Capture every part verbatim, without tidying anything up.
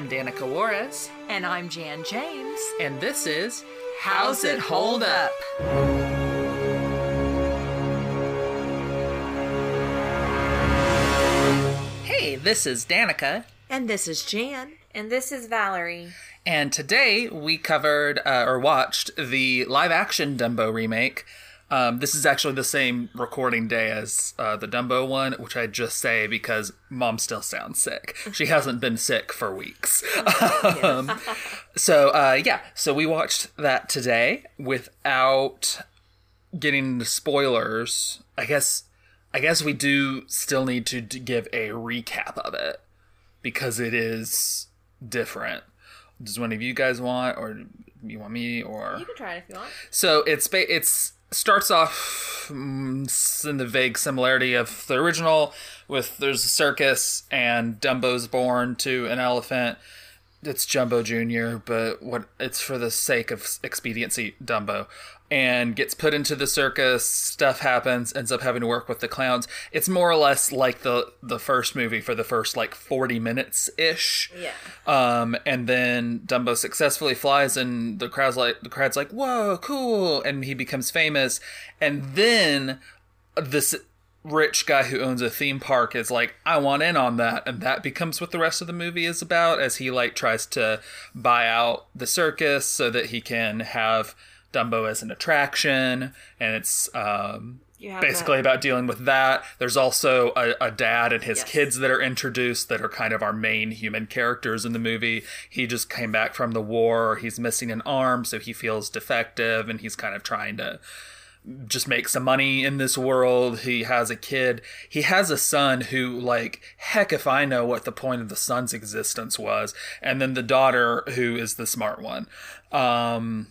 I'm Danica Juarez. And I'm Jan James. And this is How's It Hold Up? Hey, this is Danica. And this is Jan. And this is Valerie. And today we covered uh, or watched the live-action Dumbo remake. Um, this is actually the same recording day as uh, the Dumbo one, which I just say because Mom still sounds sick. She hasn't been sick for weeks. um, so, uh, yeah. So we watched that today without getting into spoilers. I guess I guess we do still need to give a recap of it because it is different. Does one of you guys want, or you want me, or... You can try it if you want. So it's... Ba- it's starts off in the vague similarity of the original with there's a circus and Dumbo's born to an elephant. It's Jumbo Junior, but what it's for the sake of expediency, Dumbo. And gets put into the circus, stuff happens, ends up having to work with the clowns. It's more or less like the, the first movie for the first, like, forty minutes-ish. Yeah. Um, and then Dumbo successfully flies, and the crowd's like, the crowd's like, whoa, cool, and he becomes famous. And then this rich guy who owns a theme park is like, I want in on that. And that becomes what the rest of the movie is about, as he, like, tries to buy out the circus so that he can have Dumbo as an attraction, and it's um, basically that. About dealing with that. There's also a, a dad and his yes. kids that are introduced that are kind of our main human characters in the movie. He just came back from the war. He's missing an arm, so he feels defective, and he's kind of trying to just make some money in this world. He has a kid. He has a son who, like, heck if I know what the point of the son's existence was. And then the daughter, who is the smart one. Um...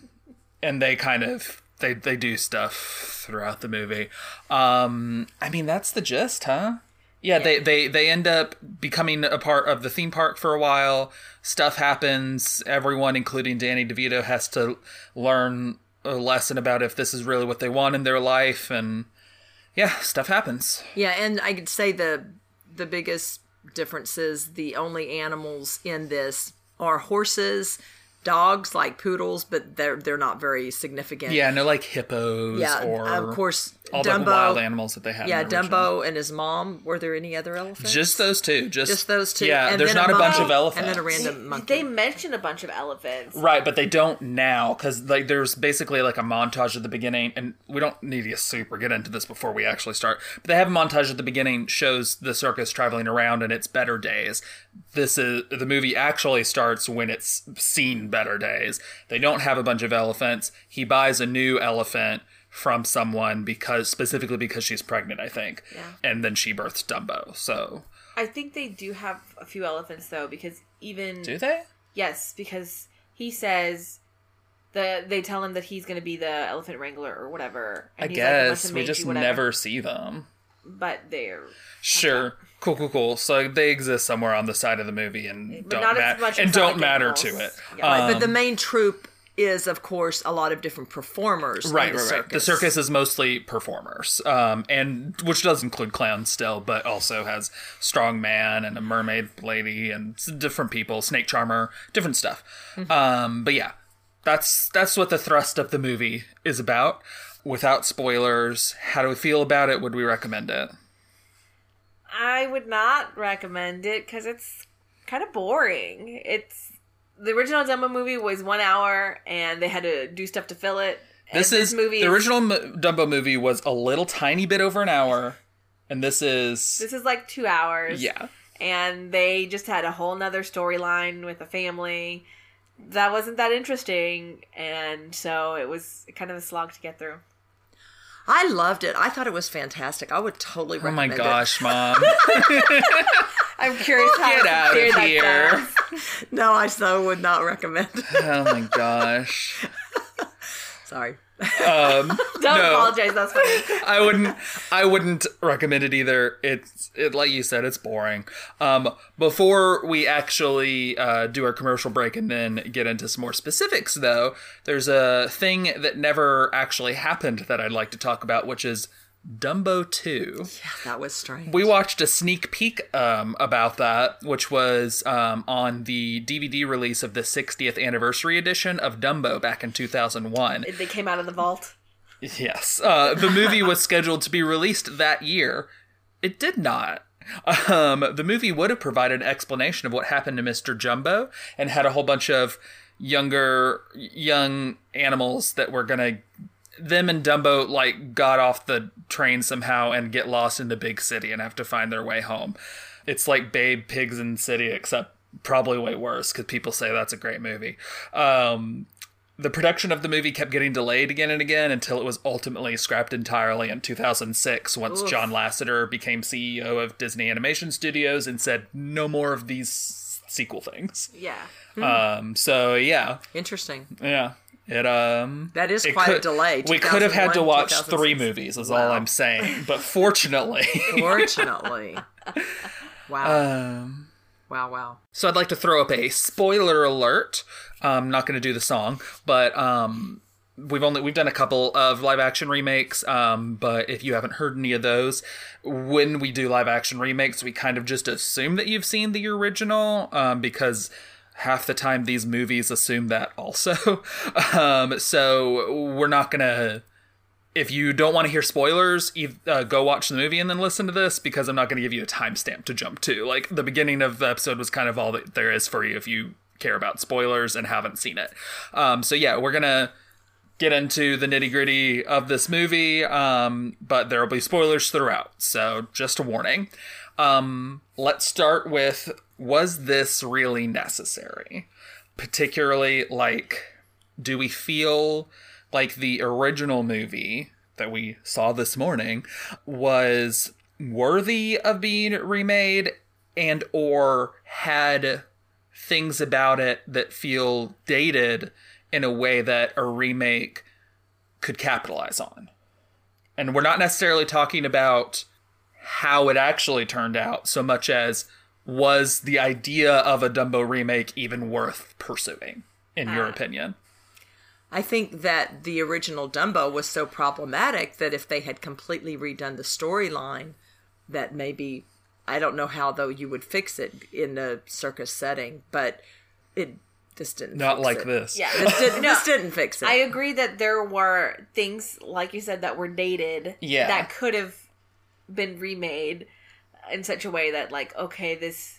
And they kind of, they, they do stuff throughout the movie. Um, I mean, that's the gist, huh? Yeah, yeah. They, they, they end up becoming a part of the theme park for a while. Stuff happens. Everyone, including Danny DeVito, has to learn a lesson about if this is really what they want in their life. And yeah, stuff happens. Yeah, and I could say the the biggest differences, the only animals in this are horses, dogs, like poodles, but they're they're not very significant. Yeah, no, like hippos. Yeah, or of course all Dumbo, the wild animals that they have. Yeah, Dumbo and his mom. Were there any other elephants? Just those two. Just, just those two. Yeah, and there's not a, a bunch of elephants. And then a random monkey. They mention a bunch of elephants, right? But they don't now, because like there's basically like a montage at the beginning, and we don't need to super get into this before we actually start. But they have a montage at the beginning shows the circus traveling around in its better days. This is the movie actually starts when it's seen better days. They don't have a bunch of elephants. He buys a new elephant from someone because specifically because she's pregnant, I think. Yeah. And then she births Dumbo. So I think they do have a few elephants though, because even do they? Yes, because he says the they tell him that he's going to be the elephant wrangler or whatever. And I guess like, we just never see them. But they're sure. Cool, cool, cool. So they exist somewhere on the side of the movie and don't matter and don't matter to it. Yeah. Um, right, but the main troupe is, of course, a lot of different performers. Right, the right, circus. right. The circus is mostly performers, um, and which does include clowns still, but also has strong man and a mermaid lady and different people, snake charmer, different stuff. Mm-hmm. Um, but yeah, that's that's what the thrust of the movie is about. Without spoilers, how do we feel about it? Would we recommend it? I would not recommend it because it's kind of boring. It's The original Dumbo movie was one hour, and they had to do stuff to fill it. And this is... This movie the is, original Dumbo movie was a little tiny bit over an hour, and this is... This is like two hours. Yeah. And they just had a whole nother storyline with a family that wasn't that interesting, and so it was kind of a slog to get through. I loved it. I thought it was fantastic. I would totally recommend it. Oh my gosh, it. Mom. I'm curious how Get out of here. No, I so would not recommend it. Oh my gosh. Sorry. Um, Don't no. apologize, that's funny. I wouldn't I wouldn't recommend it either. It's it like you said, it's boring. Um, before we actually uh, do our commercial break and then get into some more specifics though, there's a thing that never actually happened that I'd like to talk about, which is Dumbo two. Yeah, that was strange. We watched a sneak peek um, about that, which was um, on the D V D release of the sixtieth anniversary edition of Dumbo back in two thousand one. They came out of the vault? Yes. Uh, the movie was scheduled to be released that year. It did not. Um, the movie would have provided an explanation of what happened to Mister Jumbo and had a whole bunch of younger, young animals that were going to... Them and Dumbo, like, got off the train somehow and get lost in the big city and have to find their way home. It's like Babe, Pigs in the City, except probably way worse, because people say that's a great movie. Um, the production of the movie kept getting delayed again and again until it was ultimately scrapped entirely in two thousand six, once Oof. John Lasseter became C E O of Disney Animation Studios and said, no more of these sequel things. Yeah. Hmm. Um. So, yeah. Interesting. Yeah. It um that is quite could, a delay. We could have had to watch three movies, is wow. all I'm saying. But fortunately, fortunately, wow, um, wow, wow. So I'd like to throw up a spoiler alert. I'm not going to do the song, but um, we've only we've done a couple of live action remakes. Um, but if you haven't heard any of those, when we do live action remakes, we kind of just assume that you've seen the original, um, because. Half the time, these movies assume that also. Um, so we're not going to... If you don't want to hear spoilers, uh, go watch the movie and then listen to this, because I'm not going to give you a timestamp to jump to. Like, the beginning of the episode was kind of all that there is for you if you care about spoilers and haven't seen it. Um, so yeah, we're going to get into the nitty-gritty of this movie, um, but there will be spoilers throughout. So just a warning. Um, let's start with... Was this really necessary? Particularly, like, do we feel like the original movie that we saw this morning was worthy of being remade and or had things about it that feel dated in a way that a remake could capitalize on? And we're not necessarily talking about how it actually turned out so much as... Was the idea of a Dumbo remake even worth pursuing, in uh, your opinion? I think that the original Dumbo was so problematic that if they had completely redone the storyline, that maybe, I don't know how, though, you would fix it in a circus setting, but it this didn't Not fix like it. This. Yeah, this, did, no, this didn't fix it. I agree that there were things, like you said, that were dated yeah. that could have been remade. In such a way that, like, okay, this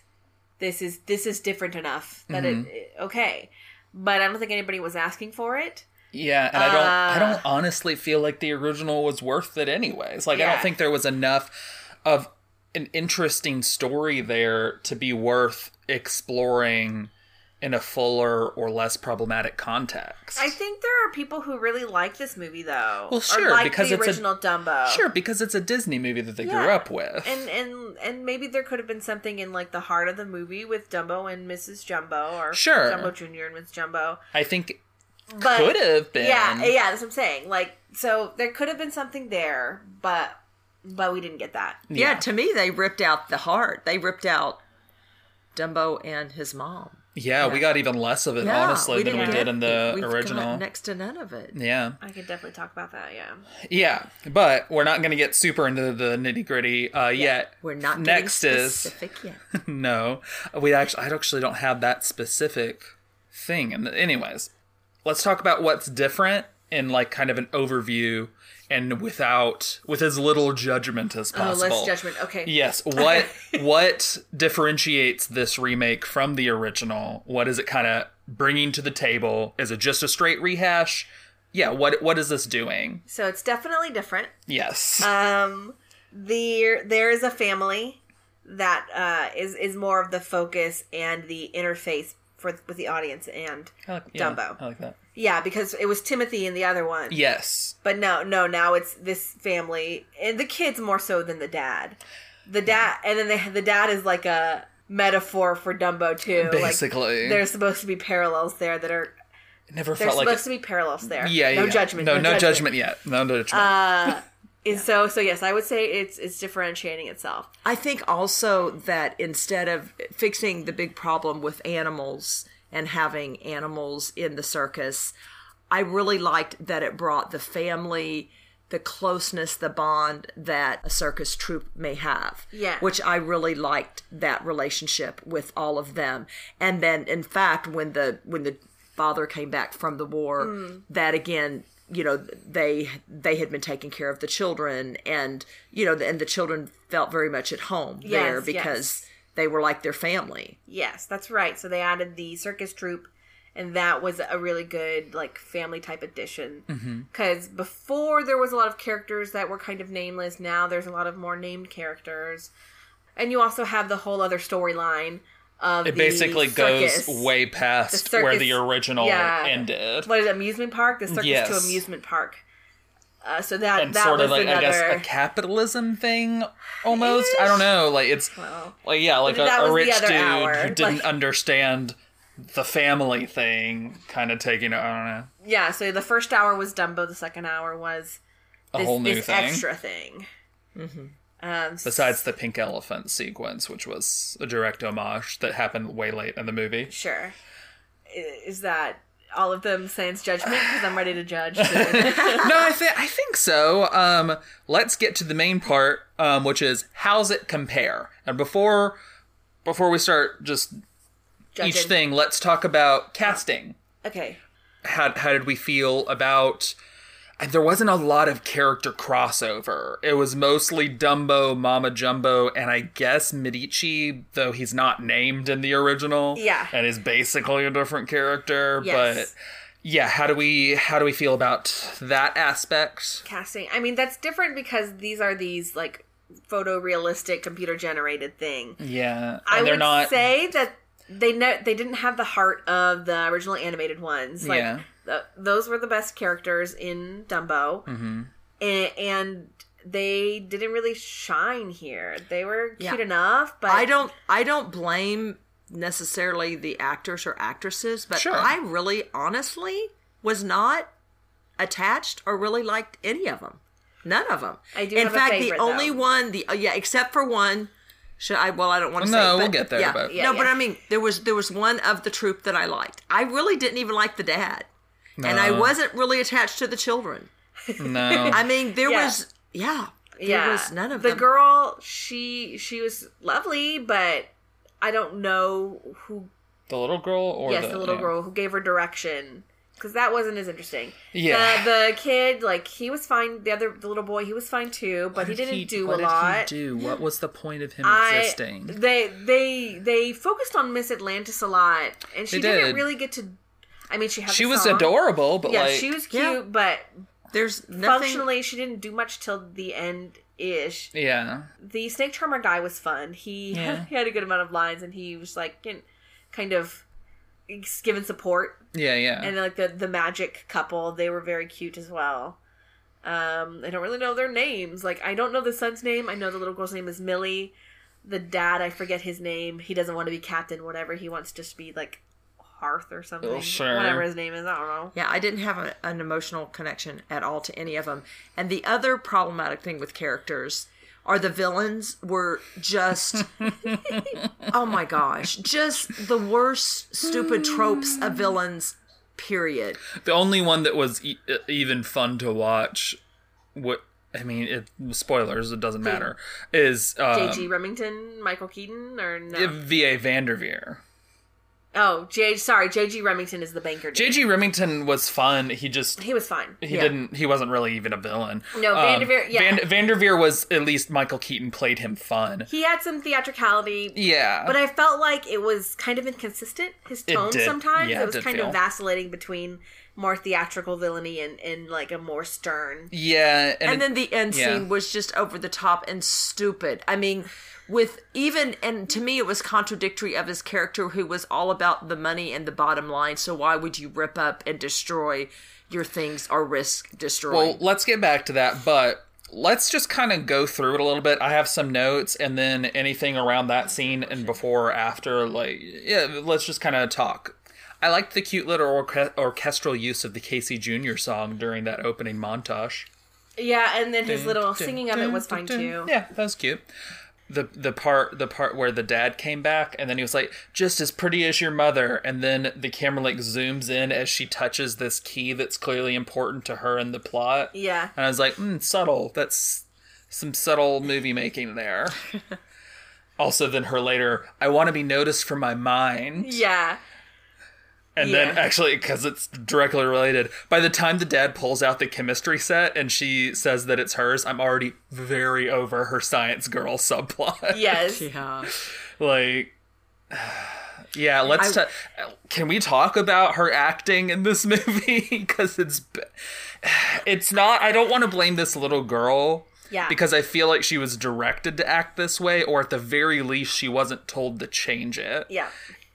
this is this is different enough that mm-hmm. it, it okay, but I don't think anybody was asking for it. Yeah, and uh, I don't I don't honestly feel like the original was worth it anyways. Like, yeah. I don't think there was enough of an interesting story there to be worth exploring in a fuller or less problematic context. I think there are people who really like this movie, though. Well, sure, or like because the it's original a, Dumbo. Sure, because it's a Disney movie that they yeah. grew up with, and and and maybe there could have been something in, like, the heart of the movie with Dumbo and Missus Jumbo, or sure. Jumbo Junior and Missus Jumbo. I think but, could have been. Yeah, yeah, that's what I'm saying. Like, so there could have been something there, but but we didn't get that. Yeah, yeah to me, they ripped out the heart. They ripped out Dumbo and his mom. Yeah, yeah, we got even less of it, yeah, honestly, we than we get, did in the we've original. Got next to none of it. Yeah. I could definitely talk about that, yeah. Yeah, but we're not going to get super into the nitty-gritty uh, yeah. yet. We're not next getting specific is, yet. No. We actually, I actually don't have that specific thing. And anyways, let's talk about what's different in, like, kind of an overview and without, with as little judgment as possible. Oh, less judgment, okay. Yes, what what differentiates this remake from the original? What is it kind of bringing to the table? Is it just a straight rehash? Yeah, what what is this doing? So it's definitely different. Yes. Um, there there is a family that uh, is, is more of the focus and the interface for with the audience and I like, yeah, Dumbo. I like that. Yeah, because it was Timothy in the other one. Yes. But no, no, now it's this family. And the kids more so than the dad. The dad, and then they, the dad is like a metaphor for Dumbo too. Basically. Like, there's supposed to be parallels there that are... It never felt like... There's supposed it. to be parallels there. Yeah, yeah. No yeah. judgment. No, no, no judgment. judgment yet. No, no judgment. Uh, and yeah. so, so yes, I would say it's it's differentiating itself. I think also that instead of fixing the big problem with animals... and having animals in the circus, I really liked that it brought the family the closeness, the bond that a circus troupe may have. Yeah. Which I really liked that relationship with all of them. And then, in fact, when the when the father came back from the war, mm. that again, you know, they they had been taking care of the children, and, you know, and the children felt very much at home yes, there because yes. they were like their family. Yes, that's right. So they added the circus troupe. And that was a really good, like, family-type addition. Because mm-hmm. before there was a lot of characters that were kind of nameless. Now there's a lot of more named characters. And you also have the whole other storyline of it the It basically circus. goes way past the circus, where the original yeah. ended. What is it, amusement park? The circus yes. to amusement park. Uh, so that, and that sort was of like, another... I guess, a capitalism thing, almost? Ish. I don't know. Like, it's... Well, like, yeah, like a, a rich dude hour. who didn't like, understand... the family thing kind of taking, I don't know. Yeah, so the first hour was Dumbo. The second hour was this, a whole new this thing. extra thing. Mm-hmm. Um, Besides the pink elephant sequence, which was a direct homage that happened way late in the movie. Sure. Is that all of them sans judgment? Because I'm ready to judge. no, I, th- I think so. Um, let's get to the main part, um, which is how's it compare? And before before we start just... Judging. Each thing, let's talk about casting. Okay. How how did we feel about... There wasn't a lot of character crossover. It was mostly Dumbo, Mama Jumbo, and I guess Medici, though he's not named in the original. Yeah. And is basically a different character. Yes. But yeah, how do we how do we feel about that aspect? Casting. I mean, that's different because these are these, like, photorealistic, computer-generated thing. Yeah. I would not... say that... They know they didn't have the heart of the original animated ones. Like, yeah, th- those were the best characters in Dumbo, mm-hmm. and, and they didn't really shine here. They were yeah. cute enough, but I don't. I don't blame necessarily the actors or actresses, but sure. I really, honestly, was not attached or really liked any of them. None of them. I do. In have fact, a favorite, the though. only one, the uh, yeah, except for one. Should I? Well, I don't want to well, say. No, but, we'll get there. Yeah. But. Yeah, no, yeah. but I mean, there was there was one of the troupe that I liked. I really didn't even like the dad, no. and I wasn't really attached to the children. No, I mean there yeah. was yeah, there yeah. was none of the them. The girl, she she was lovely, but I don't know who the little girl or yes, the, the little yeah. girl who gave her direction, because that wasn't as interesting. Yeah, the, the kid, like, he was fine. The other, the little boy, he was fine too, but what he didn't he, do what a lot. What did he do? What was the point of him I, existing? They, they, they focused on Miss Atlantis a lot, and she did. didn't really get to. I mean, she had she the was song. adorable, but yeah, like, she was cute, yeah. but there's nothing... functionally she didn't do much till the end ish. Yeah, the snake charmer guy was fun. He yeah. he had a good amount of lines, and he was like kind of given support. Yeah, yeah. And, like, the, the magic couple, they were very cute as well. Um, I don't really know their names. Like, I don't know the son's name. I know the little girl's name is Millie. The dad, I forget his name. He doesn't want to be captain, whatever. He wants to just be, like, Hearth or something. Oh, sure. Whatever his name is, I don't know. Yeah, I didn't have a, an emotional connection at all to any of them. And the other problematic thing with characters are the villains were just, oh my gosh, just the worst stupid tropes of villains, period. The only one that was e- even fun to watch, what I mean, it, spoilers, it doesn't matter, is... Um, J G. Remington, Michael Keaton, or no? V A Vanderveer. Oh, J. sorry, J G. Remington is the banker. J G. Remington was fun. He just he was fine. He yeah. didn't. He wasn't really even a villain. No, um, Vanderveer. Yeah, Van, Vanderveer was at least Michael Keaton played him fun. He had some theatricality. Yeah, but I felt like it was kind of inconsistent. His tone it did. sometimes yeah, it was it kind feel. of vacillating between more theatrical villainy and, and like a more stern. Yeah, and, and it, then the end yeah. scene was just over the top and stupid. I mean. With even, and to me it was contradictory of his character who was all about the money and the bottom line, so why would you rip up and destroy your things or risk destroying? Well, let's get back to that, but let's just kind of go through it a little bit. I have some notes, and then anything around that scene and before or after, like, yeah, let's just kind of talk. I liked the cute little orche- orchestral use of the Casey Junior song during that opening montage. Yeah, and then his dun, little dun, singing dun, of it was dun, fine dun. too. Yeah, that was cute. the the part the part where the dad came back, and then he was like, just as pretty as your mother, and then the camera like zooms in as she touches this key that's clearly important to her in the plot. Yeah. And I was like, mm, subtle. That's some subtle movie making there. Also, then her later, I want to be noticed for my mind. Yeah. And yeah. then, actually, because it's directly related, by the time the dad pulls out the chemistry set and she says that it's hers, I'm already very over her science girl subplot. Yes. Yeah. Like, yeah, let's... I, ta- can we talk about her acting in this movie? Because it's... It's not... I don't want to blame this little girl... Yeah. Because I feel like she was directed to act this way, or at the very least, she wasn't told to change it. Yeah.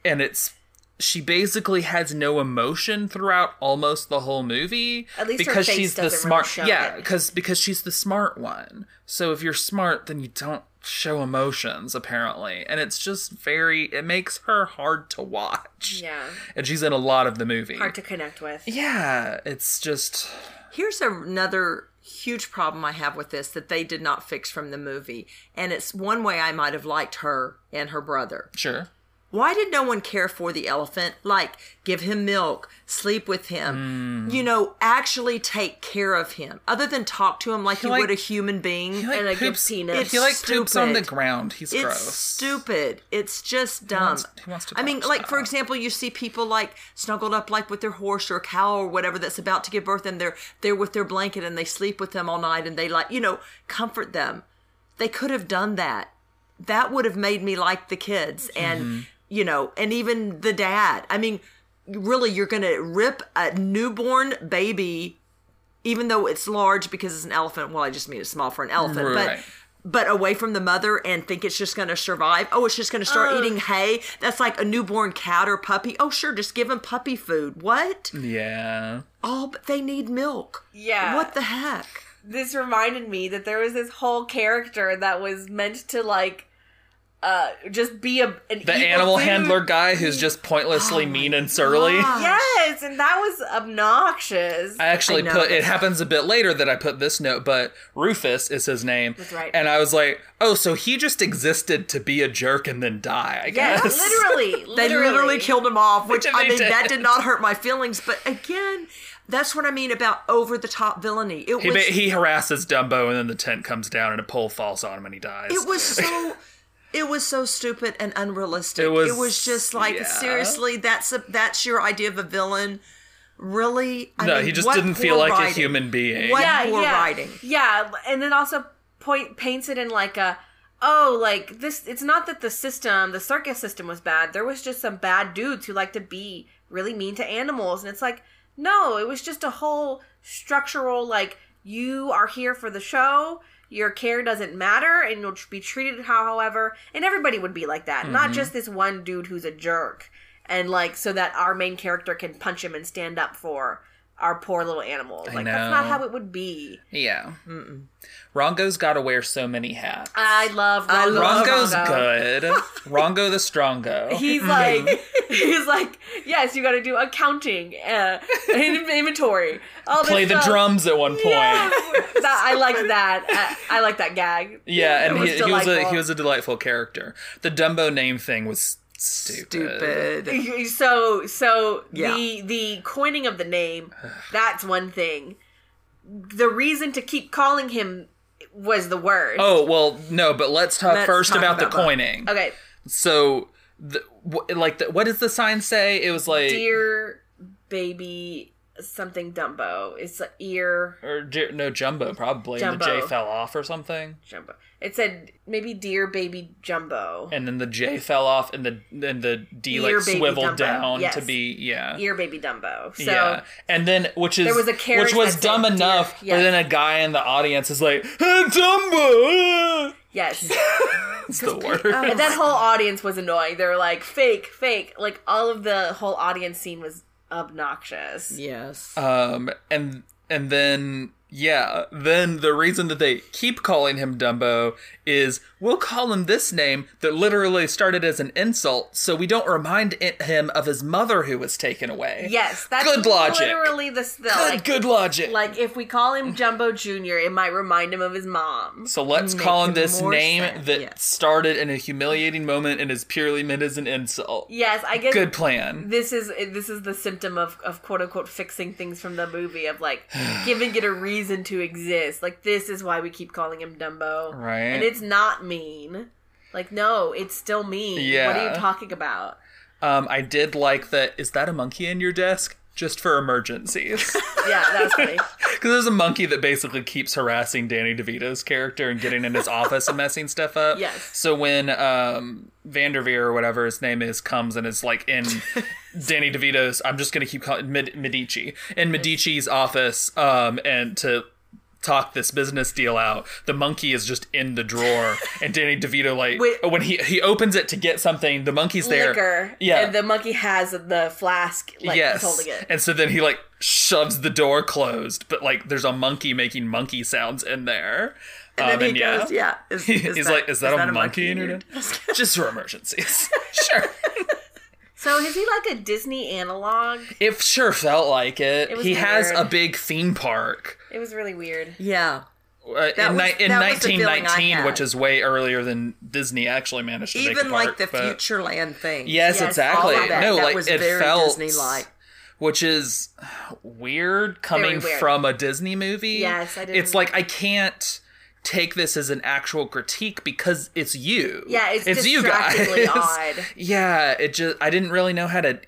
And it's, she basically has no emotion throughout almost the whole movie. At least because her face she's doesn't the smart, really show yeah, because because she's the smart one. So if you're smart, then you don't show emotions, apparently. And it's just very, it makes her hard to watch. Yeah. And she's in a lot of the movie. Hard to connect with. Yeah. It's just. Here's another huge problem I have with this that they did not fix from the movie. And it's one way I might have liked her and her brother. Sure. Why did no one care for the elephant? Like, give him milk, sleep with him, mm. you know, actually take care of him. Other than talk to him like he you like, would a human being. He like and like poops, give peanuts. He like stupid. poops on the ground. He's it's gross. It's stupid. It's just dumb. He wants, he wants to I mean, like, stuff. For example, you see people like snuggled up like with their horse or cow or whatever that's about to give birth, and they're, they're with their blanket and they sleep with them all night and they like, you know, comfort them. They could have done that. That would have made me like the kids and... Mm-hmm. You know, and even the dad. I mean, really, you're going to rip a newborn baby, even though it's large because it's an elephant. Well, I just mean it's small for an elephant. Right. But but away from the mother and think it's just going to survive. Oh, it's just going to start uh, eating hay. That's like a newborn cat or puppy. Oh, sure, just give him puppy food. What? Yeah. Oh, but they need milk. Yeah. What the heck? This reminded me that there was this whole character that was meant to, like, Uh, just be a an the animal food. handler guy who's just pointlessly oh mean and surly. Gosh. Yes, and that was obnoxious. I actually I put it happens a bit later that I put this note, but Rufus is his name. That's right. And I was like, oh, so he just existed to be a jerk and then die. I yes, guess literally, literally. They literally killed him off, which I mean did. that did not hurt my feelings, but again. That's what I mean about over-the-top villainy. It he, was, he harasses Dumbo, and then the tent comes down, and a pole falls on him, and he dies. It was so. It was so stupid and unrealistic. It was, it was just like, yeah. seriously, that's a, that's your idea of a villain? Really? I no, mean, he just didn't feel like writing. a human being. What yeah, poor yeah. writing. Yeah, and then also point, paints it in like a, oh, like this, it's not that the system, the circus system was bad. There was just some bad dudes who like to be really mean to animals. And it's like, no, it was just a whole structural, like, you are here for the show. Your care doesn't matter, and you'll be treated however. And everybody would be like that. Mm-hmm. Not just this one dude who's a jerk. And, like, so that our main character can punch him and stand up for our poor little animals. I like, know. That's not how it would be. Yeah. Mm-mm. Rongo's got to wear so many hats. I love Rongo. I love Rongo's Rongo. good. Rongo the Strongo. He's like, he's like, yes, you got to do accounting, uh, inventory. All Play the stuff. drums at one point. Yeah. That, I liked that. I, I liked that gag. Yeah, and was he, he was a he was a delightful character. The Dumbo name thing was stupid. Stupid. So so yeah. the the coining of the name, that's one thing. The reason to keep calling him was the worst. Oh, well, no, but let's talk let's first talk about, about the coining. Okay. So, the, wh- like, the, what does the sign say? It was like... Dear baby something Dumbo. It's an ear... Or dear, no, Jumbo, probably. Jumbo. And the J fell off or something. Jumbo. It said, maybe dear baby Jumbo. And then the J fell off and the and the D, ear like, swiveled Dumbo. down yes. to be, yeah. Ear baby Dumbo. So, yeah. And then, which is, there was a carriage which was dumb said, enough, yes. but then a guy in the audience is like, hey, Dumbo! Yes. It's the worst. Oh. And that whole audience was annoying. They were like, fake, fake. Like, all of the whole audience scene was obnoxious. Yes. Um, and and then Yeah, then the reason that they keep calling him Dumbo is, we'll call him this name that literally started as an insult, so we don't remind it, him of his mother who was taken away. Yes, that's good logic. Literally the, the good, like, good logic. Like, if we call him Jumbo Junior, it might remind him of his mom. So let's Make call him this name sense. that yes. started in a humiliating moment and is purely meant as an insult. Yes, I guess. Good plan. This is this is the symptom of, of quote-unquote fixing things from the movie, of, like, giving it a reason reason to exist. Like, this is why we keep calling him Dumbo. Right. And it's not mean. Like, no, it's still mean. Yeah. What are you talking about? Um, I did like that. Is that a monkey in your desk? Just for emergencies. Yeah, that's funny. Because there's a monkey that basically keeps harassing Danny DeVito's character and getting in his office and messing stuff up. Yes. So when um, Vanderveer or whatever his name is comes and is like in Danny DeVito's, I'm just going to keep calling Med- Medici, in Medici's office um, and to talk this business deal out, the monkey is just in the drawer, and Danny DeVito, like, Wait, when he he opens it to get something, the monkey's there. Liquor, yeah, and the monkey has the flask, like, yes. holding it. And so then he, like, shoves the door closed, but, like, there's a monkey making monkey sounds in there. And um, then he and goes, yeah, yeah is, is he's that, like, is that, is a, that a monkey, monkey in your just for emergencies? Sure. So is he like a Disney analog? It sure felt like it. It was he weird. Has a big theme park. It was really weird. Yeah. Uh, in was, ni- in nineteen nineteen, which is way earlier than Disney actually managed to Even make the park. Even like the but... Futureland thing. Yes, yes exactly. All that. No, that like was it very felt Disney-like. Which is weird coming weird. from a Disney movie. Yes, I did. It's like, I can't take this as an actual critique because it's you. Yeah, it's, it's you guys. Odd. Yeah, it just I didn't really know how to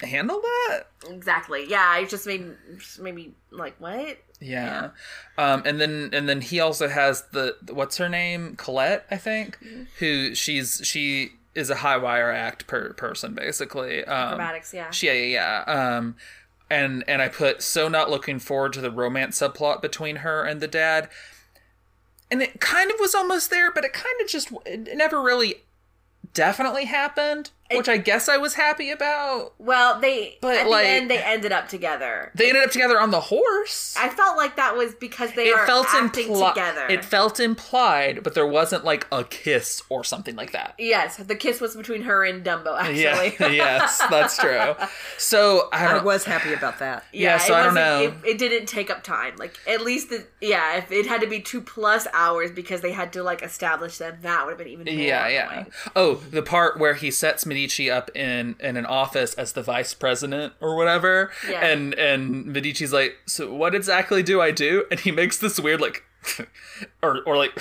handle that. Exactly. Yeah, it just made just made me like, what? Yeah. yeah. Um and then and then he also has the what's her name? Colette, I think, mm-hmm. who she's she is a high wire act per person basically. Um acrobatics, yeah. She, yeah, yeah, yeah. Um and and I put so not looking forward to the romance subplot between her and the dad. And it kind of was almost there, but it kind of just it never really definitely happened, it, which I guess I was happy about. Well, they but at like, the end, they ended up together. They ended up together on the horse. I felt like that was because they it are felt acting impli- together. It felt implied, but there wasn't like a kiss or something like that. Yes, the kiss was between her and Dumbo, actually. Yeah, yes, that's true. So I, don't, I was happy about that. Yeah, yeah so I don't know. It, it didn't take up time. Like at least, the, yeah, if it had to be two plus hours because they had to like establish them, that would have been even more. Yeah, yeah. Annoying. Oh, the part where he sets Medici up in, in an office as the vice president or whatever. Yeah. And, and Medici's like, so what exactly do I do? And he makes this weird, like, or or like,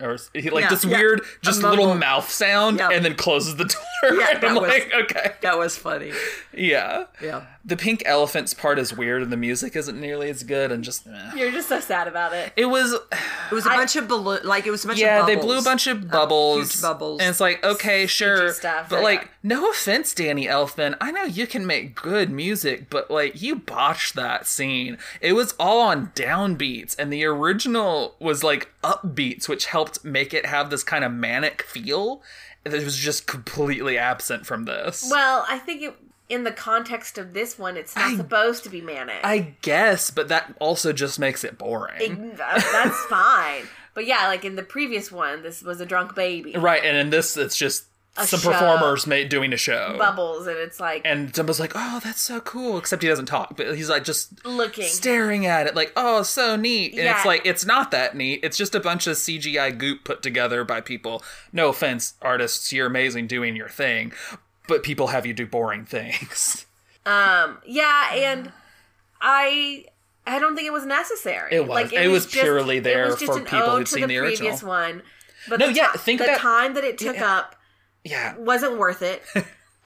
or he, like yeah, this yeah. weird, just little mouth sound yeah. and then closes the door. Yeah, and I'm was, like, okay. That was funny. Yeah. Yeah. The Pink Elephants part is weird and the music isn't nearly as good and just... Eh. You're just so sad about it. It was... It was a I, bunch of balloons. Like, it was a bunch yeah, of bubbles. Yeah, they blew a bunch of bubbles. Uh, huge bubbles. And it's like, okay, sure. Stuff, but, like, yeah. no offense, Danny Elfman. I know you can make good music, but, like, you botched that scene. It was all on downbeats. And the original was, like, upbeats, which helped make it have this kind of manic feel. It was just completely absent from this. Well, I think it... In the context of this one, it's not I, supposed to be manic. I guess, but that also just makes it boring. It, that's fine. But yeah, like in the previous one, this was a drunk baby. Right, and in this, it's just a some show. performers made, doing a show. Bubbles, and it's like... And Dumbo's like, oh, that's so cool, except he doesn't talk. But he's like just... Looking. Staring at it, like, oh, so neat. And yeah. it's like, it's not that neat. It's just a bunch of C G I goop put together by people. No offense, artists, you're amazing doing your thing. But people have you do boring things. Um, yeah, and I I don't think it was necessary. It was. Like, it, it was, was just, purely there was for people who'd seen the, the original. Previous one. But no, the, yeah, think the about, time that it took yeah, up yeah. wasn't worth it.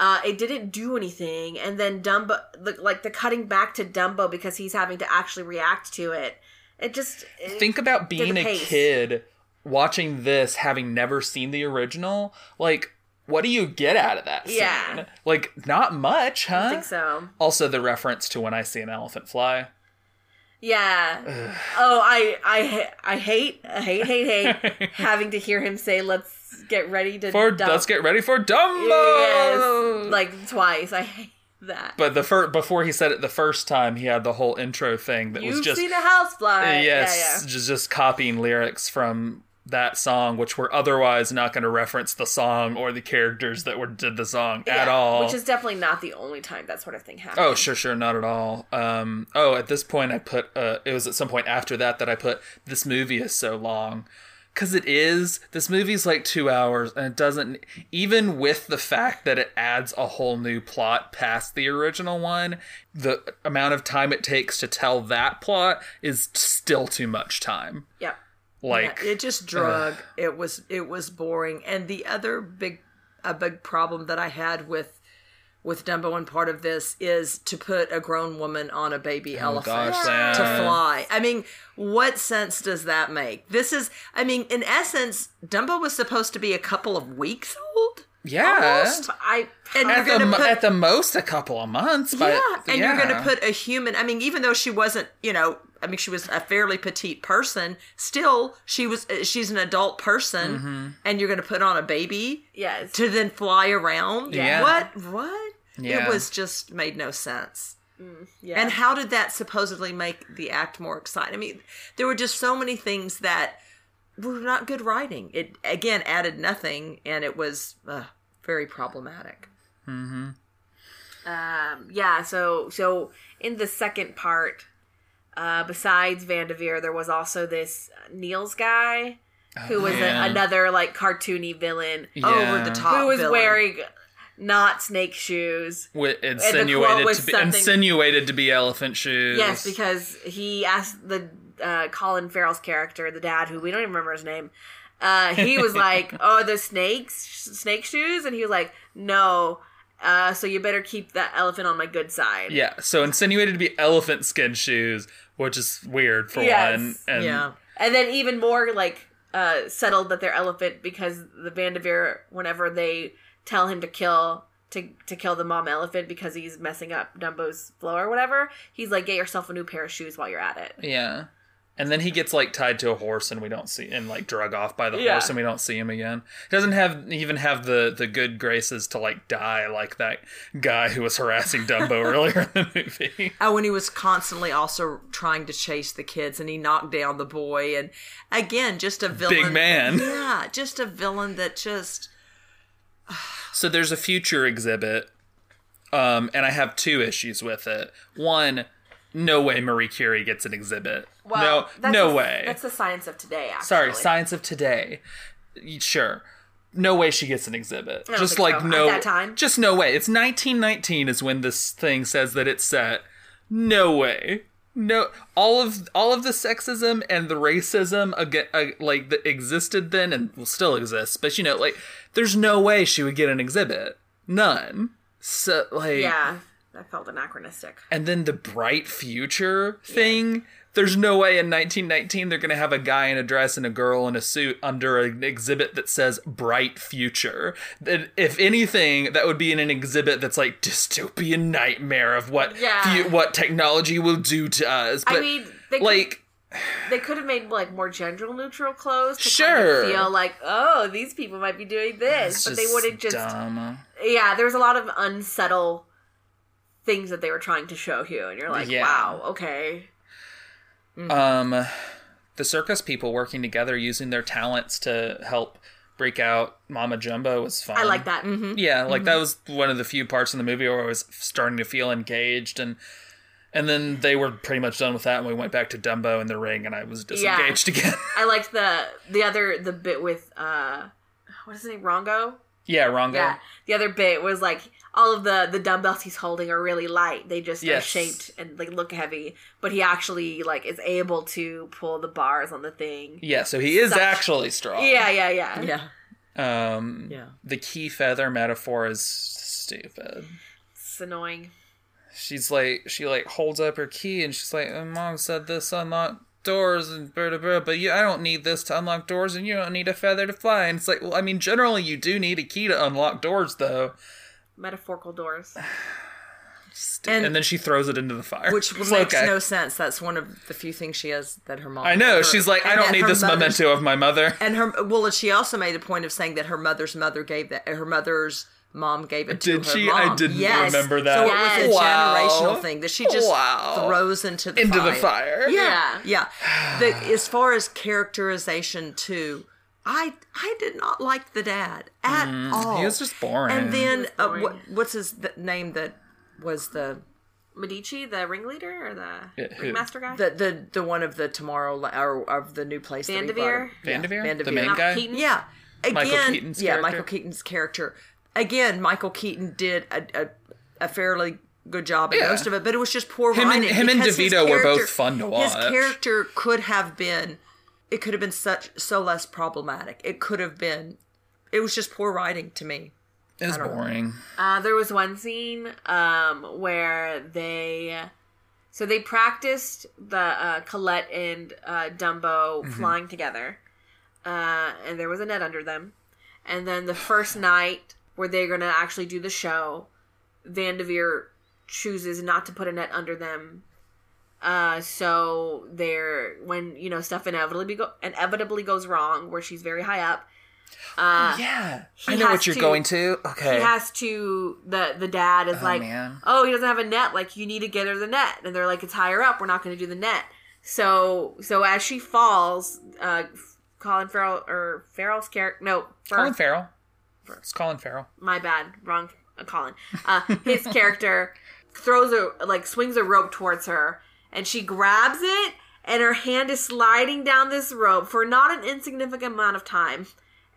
uh, it didn't do anything. And then Dumbo, the, like the cutting back to Dumbo because he's having to actually react to it. It just... It think about being a kid watching this, having never seen the original. Like... What do you get out of that scene? Yeah. Like, not much, huh? I think so. Also, the reference to When I See an Elephant Fly. Yeah. Ugh. Oh, I, I, I hate, I hate, hate, hate having to hear him say, let's get ready to... For, dump. Let's get ready for Dumbo! Yes. Like, twice. I hate that. But the fir- before he said it the first time, he had the whole intro thing that You've was just... You've seen a housefly. Yes, yeah, yeah. Just, just copying lyrics from that song, which were otherwise not going to reference the song or the characters that were did the song yeah, at all. Which is definitely not the only time that sort of thing happened. Oh, sure, sure, not at all. Um, oh, at this point I put... Uh, it was at some point after that that I put, this movie is so long. Because it is. This movie's like two hours, and it doesn't... Even with the fact that it adds a whole new plot past the original one, the amount of time it takes to tell that plot is still too much time. Yeah. Like... Yeah, it just drug. Uh, it was it was boring. And the other big... A big problem that I had with with Dumbo and part of this is to put a grown woman on a baby oh elephant gosh, to fly. I mean, what sense does that make? This is, I mean, in essence, Dumbo was supposed to be a couple of weeks old. Yeah. Almost. I, and at, the, put, at the most a couple of months. But, yeah. And yeah. you're going to put a human, I mean, even though she wasn't, you know, I mean, she was a fairly petite person. Still, she was. She's an adult person, mm-hmm. and you're going to put on a baby, yes, to then fly around. Yeah. What? What? Yeah. It was just made no sense. Mm, yeah. And how did that supposedly make the act more exciting? I mean, there were just so many things that were not good writing. It again added nothing, and it was uh, very problematic. Mm-hmm. Um. Yeah. So. So in the second part. Uh, besides Vanderveer, there was also this Niels guy who was oh, yeah. a, another like cartoony villain yeah. over the top, who was villain. wearing not snake shoes, With, insinuated to be something. insinuated to be elephant shoes. Yes, because he asked the uh, Colin Farrell's character, the dad, who we don't even remember his name. Uh, he was like, "Oh, the snakes, snake shoes," and he was like, "No." Uh, so you better keep that elephant on my good side. Yeah, so insinuated to be elephant skin shoes, which is weird for yes. one. And yeah. And then even more, like, uh, settled that they're elephant because the Vanderveer, whenever they tell him to kill to to kill the mom elephant because he's messing up Dumbo's flow or whatever, he's like, get yourself a new pair of shoes while you're at it. Yeah. And then he gets, like, tied to a horse and we don't see... And, like, drug off by the yeah. horse and we don't see him again. He doesn't have even have the, the good graces to, like, die like that guy who was harassing Dumbo earlier in the movie. Oh, and he was constantly also trying to chase the kids and he knocked down the boy. And, again, just a villain... Big man. Yeah, just a villain that just... So there's a future exhibit, um, and I have two issues with it. One... No way Marie Curie gets an exhibit. Well, no no a, way. That's the science of today, actually. Sorry, science of today. Sure. No way she gets an exhibit. Just like so. no At that time. Just no way. It's nineteen nineteen is when this thing says that it's set. No way. No all of all of the sexism and the racism again, uh, like that existed then and will still exist. But you know, like there's no way she would get an exhibit. None. So like yeah. That felt anachronistic. And then the bright future thing. Yeah. There's no way in nineteen nineteen they're going to have a guy in a dress and a girl in a suit under an exhibit that says bright future. If anything, that would be in an exhibit that's like dystopian nightmare of what yeah. fu- what technology will do to us. But I mean, they like... Could, they could have made like more gender neutral clothes to sure. kind of feel like, oh, these people might be doing this. That's but they wouldn't just... Dumb. Yeah, there's a lot of unsettled... things that they were trying to show you, and you're like, yeah. wow, okay. Mm-hmm. Um, the circus people working together using their talents to help break out Mama Jumbo was fun. I like that. Mm-hmm. Yeah, like mm-hmm. that was one of the few parts in the movie where I was starting to feel engaged, and and then they were pretty much done with that, and we went back to Dumbo in the ring, and I was disengaged yeah. again. I liked the the other the bit with uh, what is his name, Rongo? Yeah, Rongo. Yeah, the other bit was like. All of the, the dumbbells he's holding are really light. They just yes. are shaped and like look heavy. But he actually like is able to pull the bars on the thing. Yeah, so he is Such... actually strong. Yeah, yeah, yeah. Yeah. Um, yeah. The key feather metaphor is stupid. It's annoying. She's like she like holds up her key and she's like, Mom said this unlocked doors and blah, blah, blah, but you, I don't need this to unlock doors and you don't need a feather to fly. And it's like, well, I mean, generally you do need a key to unlock doors though. Metaphorical doors. And, and then she throws it into the fire. Which makes okay. no sense. That's one of the few things she has that her mom... I know. Her, she's like, I don't need this memento of my mother. And her... Well, she also made a point of saying that her mother's mother gave that... Her mother's mom gave it to did her she? mom. I didn't yes. remember that. So yes. it was a wow. generational thing that she just wow. throws into the into fire. the fire. Yeah, yeah. The, as far as characterization too, I I did not like the dad at mm, all. He was just boring. And then uh, what, what's his th- name that was the Medici, the ringleader or the yeah, ringmaster guy? The the the one of the Tomorrowland or of the new place. Vanderveer. Vanderveer, yeah. the main Michael guy. Keaton. Yeah, again, Michael Keaton's yeah, character. Michael Keaton's character. Again, Michael Keaton did a a, a fairly good job at yeah. most of it, but it was just poor him writing. And, him and DeVito were both fun to watch. His character could have been, it could have been such so less problematic. It could have been, it was just poor writing to me. It was boring. Uh, there was one scene um, where they, so they practiced the uh, Colette and uh, Dumbo mm-hmm. flying together, uh, and there was a net under them. And then the first night where they're going to actually do the show, Vanderveer chooses not to put a net under them. Uh, so they're, when, you know, stuff inevitably go, inevitably goes wrong, where she's very high up. Uh, yeah. I know what you're to, going to. Okay. He has to, the, the dad is oh, like, man. oh, he doesn't have a net. Like, you need to get her the net. And they're like, it's higher up. We're not going to do the net. So, so as she falls, uh, Colin Farrell, or Farrell's character, no. Fer- Colin Farrell. Fer- it's Colin Farrell. My bad. Wrong uh, Colin. Uh, his character throws a, like, swings a rope towards her, and she grabs it, and her hand is sliding down this rope for not an insignificant amount of time.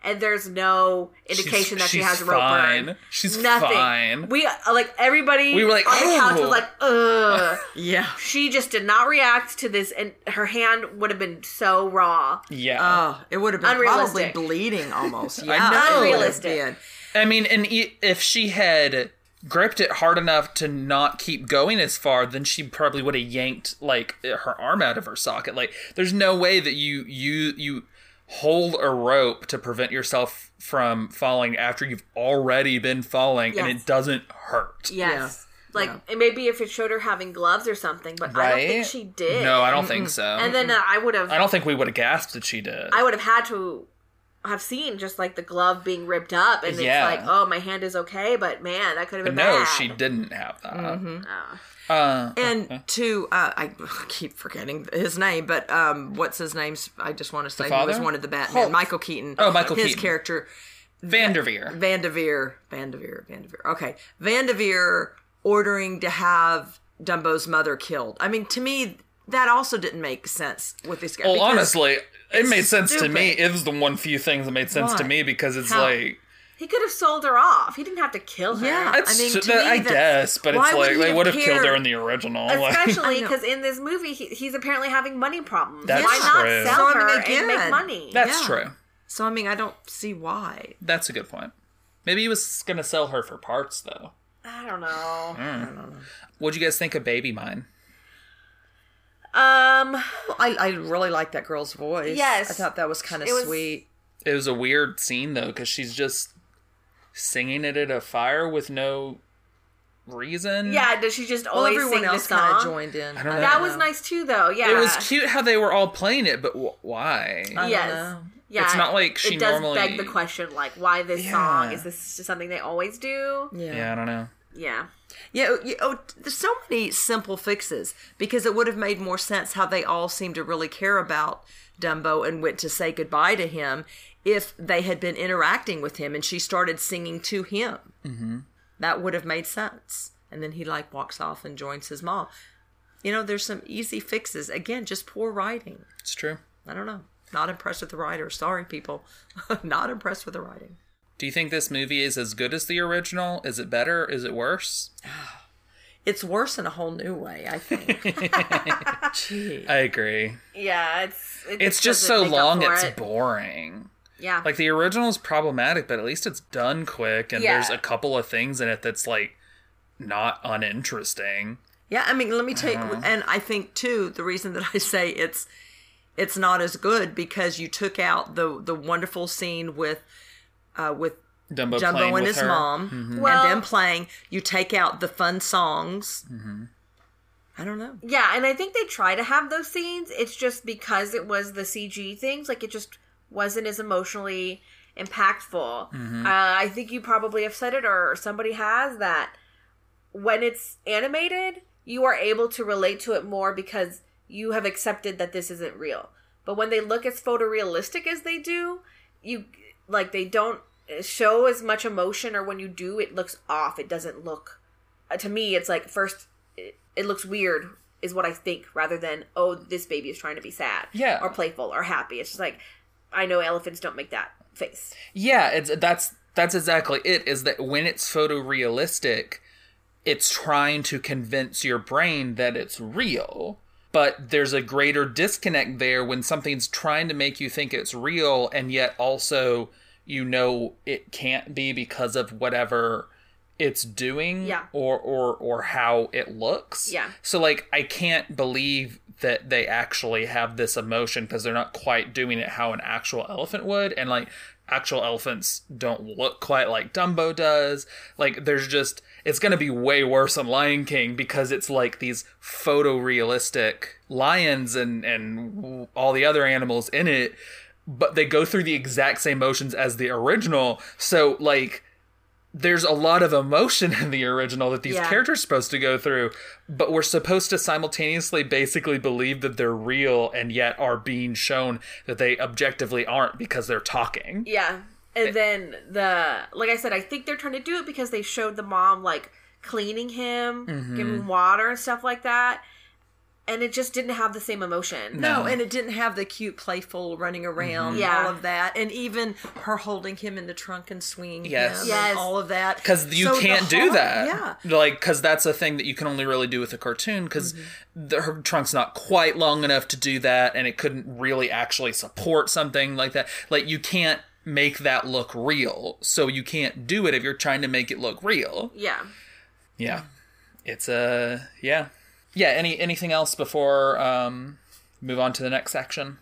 And there's no indication she's, that she has rope fine. burn. She's Nothing. fine. We, like, everybody we were like, on the oh. couch was like, ugh. yeah. She just did not react to this, and her hand would have been so raw. Yeah. Oh, it would have been probably bleeding almost. Yeah. I know. Unrealistic. I mean, and if she had gripped it hard enough to not keep going as far, then she probably would have yanked, like, her arm out of her socket. Like, there's no way that you you you... hold a rope to prevent yourself from falling after you've already been falling, yes. and it doesn't hurt. Yes. Yeah. Like, yeah. maybe if it showed her having gloves or something, but right? I don't think she did. No, I don't mm-hmm. think so. And then uh, I would have... I don't think we would have gasped that she did. I would have had to have seen just, like, the glove being ripped up, and yeah. it's like, oh, my hand is okay, but man, that could have been no, bad. No, she didn't have that. Mm-hmm. Oh. Uh, and uh, to uh, I keep forgetting his name, but um, what's his name? I just want to say he was one of the Batman. Holt. Michael Keaton. Oh, Michael his Keaton. His character, Vanderveer. Vanderveer. Vanderveer. Vanderveer. Okay, Vanderveer ordering to have Dumbo's mother killed. I mean, to me, that also didn't make sense with this guy. Well, honestly, it made sense stupid. to me. It was the one few things that made sense Why? to me because it's How? like. He could have sold her off. He didn't have to kill her. Yeah, I mean, to that, me, I guess, but it's like they would have killed her in the original. Especially because in this movie, he, he's apparently having money problems. That's why true. not sell so, her I mean, again, and make money? That's yeah. true. So, I mean, I don't see why. That's a good point. Maybe he was going to sell her for parts, though. I don't know. Mm. I don't know. What'd you guys think of Baby Mine? Um, I, I really liked that girl's voice. Yes. I thought that was kind of sweet. Was, it was a weird scene, though, because she's just... singing it at a fire with no reason. Yeah, does she just always well, sing the song? Everyone else kind of joined in. I don't know. That was nice too, though. Yeah, it was cute how they were all playing it, but wh- why? I yes, don't know. yeah. It's not like she normally. It does normally... beg the question, like, why this yeah. song? Is this just something they always do? Yeah, yeah I don't know. Yeah, yeah. You know, there's so many simple fixes because it would have made more sense how they all seemed to really care about Dumbo and went to say goodbye to him. If they had been interacting with him and she started singing to him, mm-hmm. that would have made sense. And then he like walks off and joins his mom. You know, there's some easy fixes. Again, just poor writing. It's true. I don't know. Not impressed with the writer. Sorry, people. Not impressed with the writing. Do you think this movie is as good as the original? Is it better? Is it worse? It's worse in a whole new way, I think. Gee. I agree. Yeah. It's, it it's just so long. It's it. boring. Yeah. Like, the original is problematic, but at least it's done quick, and yeah. there's a couple of things in it that's, like, not uninteresting. Yeah, I mean, let me take... Uh-huh. And I think, too, the reason that I say it's it's not as good, because you took out the, the wonderful scene with uh, with Dumbo, Dumbo and his her. mom, mm-hmm. well, and them playing. You take out the fun songs. Mm-hmm. I don't know. Yeah, and I think they try to have those scenes. It's just because it was the C G things, like, it just... wasn't as emotionally impactful. Mm-hmm. Uh, I think you probably have said it, or somebody has, that when it's animated, you are able to relate to it more because you have accepted that this isn't real. But when they look as photorealistic as they do, you like they don't show as much emotion, or when you do, it looks off. It doesn't look... Uh, to me, it's like, first, it, it looks weird, is what I think, rather than, oh, this baby is trying to be sad. Yeah. Or playful, or happy. It's just like, I know elephants don't make that face. Yeah, it's that's that's exactly it, is that when it's photorealistic, it's trying to convince your brain that it's real. But there's a greater disconnect there when something's trying to make you think it's real, and yet also... you know it can't be because of whatever it's doing, yeah. or, or or how it looks. Yeah. So, like, I can't believe that they actually have this emotion because they're not quite doing it how an actual elephant would. And, like, actual elephants don't look quite like Dumbo does. Like, there's just... It's going to be way worse on Lion King because it's, like, these photorealistic lions and, and all the other animals in it. But they go through the exact same motions as the original. So, like, there's a lot of emotion in the original that these yeah. characters are supposed to go through. But we're supposed to simultaneously basically believe that they're real and yet are being shown that they objectively aren't because they're talking. Yeah. And it, then the, like I said, I think they're trying to do it because they showed the mom, like, cleaning him, mm-hmm. giving him water and stuff like that. And it just didn't have the same emotion. No, no, and it didn't have the cute, playful running around, yeah. all of that. And even her holding him in the trunk and swinging yes. him yes. and all of that. Because you so can't do whole, that. Yeah. Like, because that's a thing that you can only really do with a cartoon, because mm-hmm. her trunk's not quite long enough to do that, and it couldn't really actually support something like that. Like, you can't make that look real, so you can't do it if you're trying to make it look real. Yeah. Yeah. It's a... Uh, yeah. Yeah, any anything else before um move on to the next section?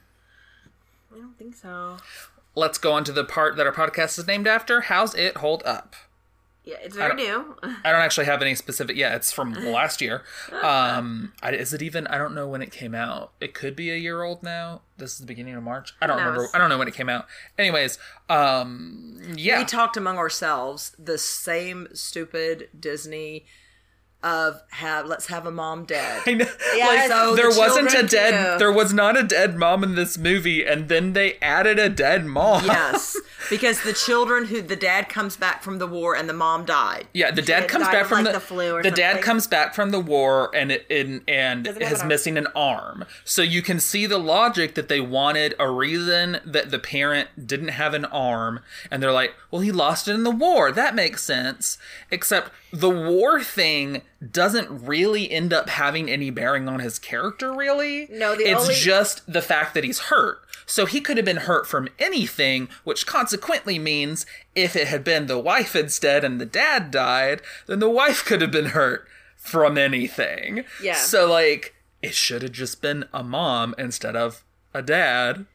I don't think so. Let's go on to the part that our podcast is named after. How's it hold up? Yeah, it's very I new. I don't actually have any specific... Yeah, it's from last year. Um, I, is it even... I don't know when it came out. It could be a year old now. This is the beginning of March. I don't no, remember. I don't know when it came out. Anyways, um, yeah. We talked among ourselves the same stupid Disney... Of have let's have a mom dead. I know. Yeah, like, so there the wasn't a dead. Too. There was not a dead mom in this movie, and then they added a dead mom. Yes, because the children who the dad comes back from the war and the mom died. Yeah, the dad comes back from like the, the flu. Or the something. Dad comes back from the war and it, and and is missing an arm. So you can see the logic that they wanted a reason that the parent didn't have an arm, and they're like, well, he lost it in the war. That makes sense. Except the war thing doesn't really end up having any bearing on his character, really. No, the it's only... just the fact that he's hurt. So he could have been hurt from anything, which consequently means if it had been the wife instead and the dad died, then the wife could have been hurt from anything. Yeah. So, like, it should have just been a mom instead of a dad,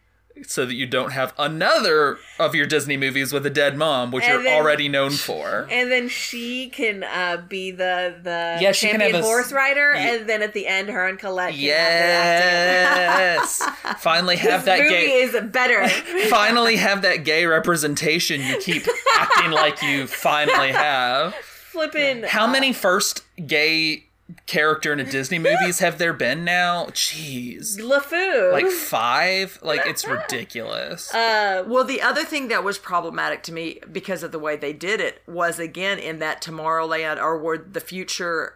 so that you don't have another of your Disney movies with a dead mom, which and you're then, already known for. And then she can uh, be the, the yeah, champion a, horse rider, yeah. and then at the end, her and Colette can yes. have that. Finally have that movie gay... is better. Finally have that gay representation you keep acting like you finally have. Flippin'. How uh, many first gay... character in a Disney movies have there been now? Jeez. LeFou. Like five? Like, it's ridiculous. Uh, well, the other thing that was problematic to me because of the way they did it was, again, in that Tomorrowland or where the future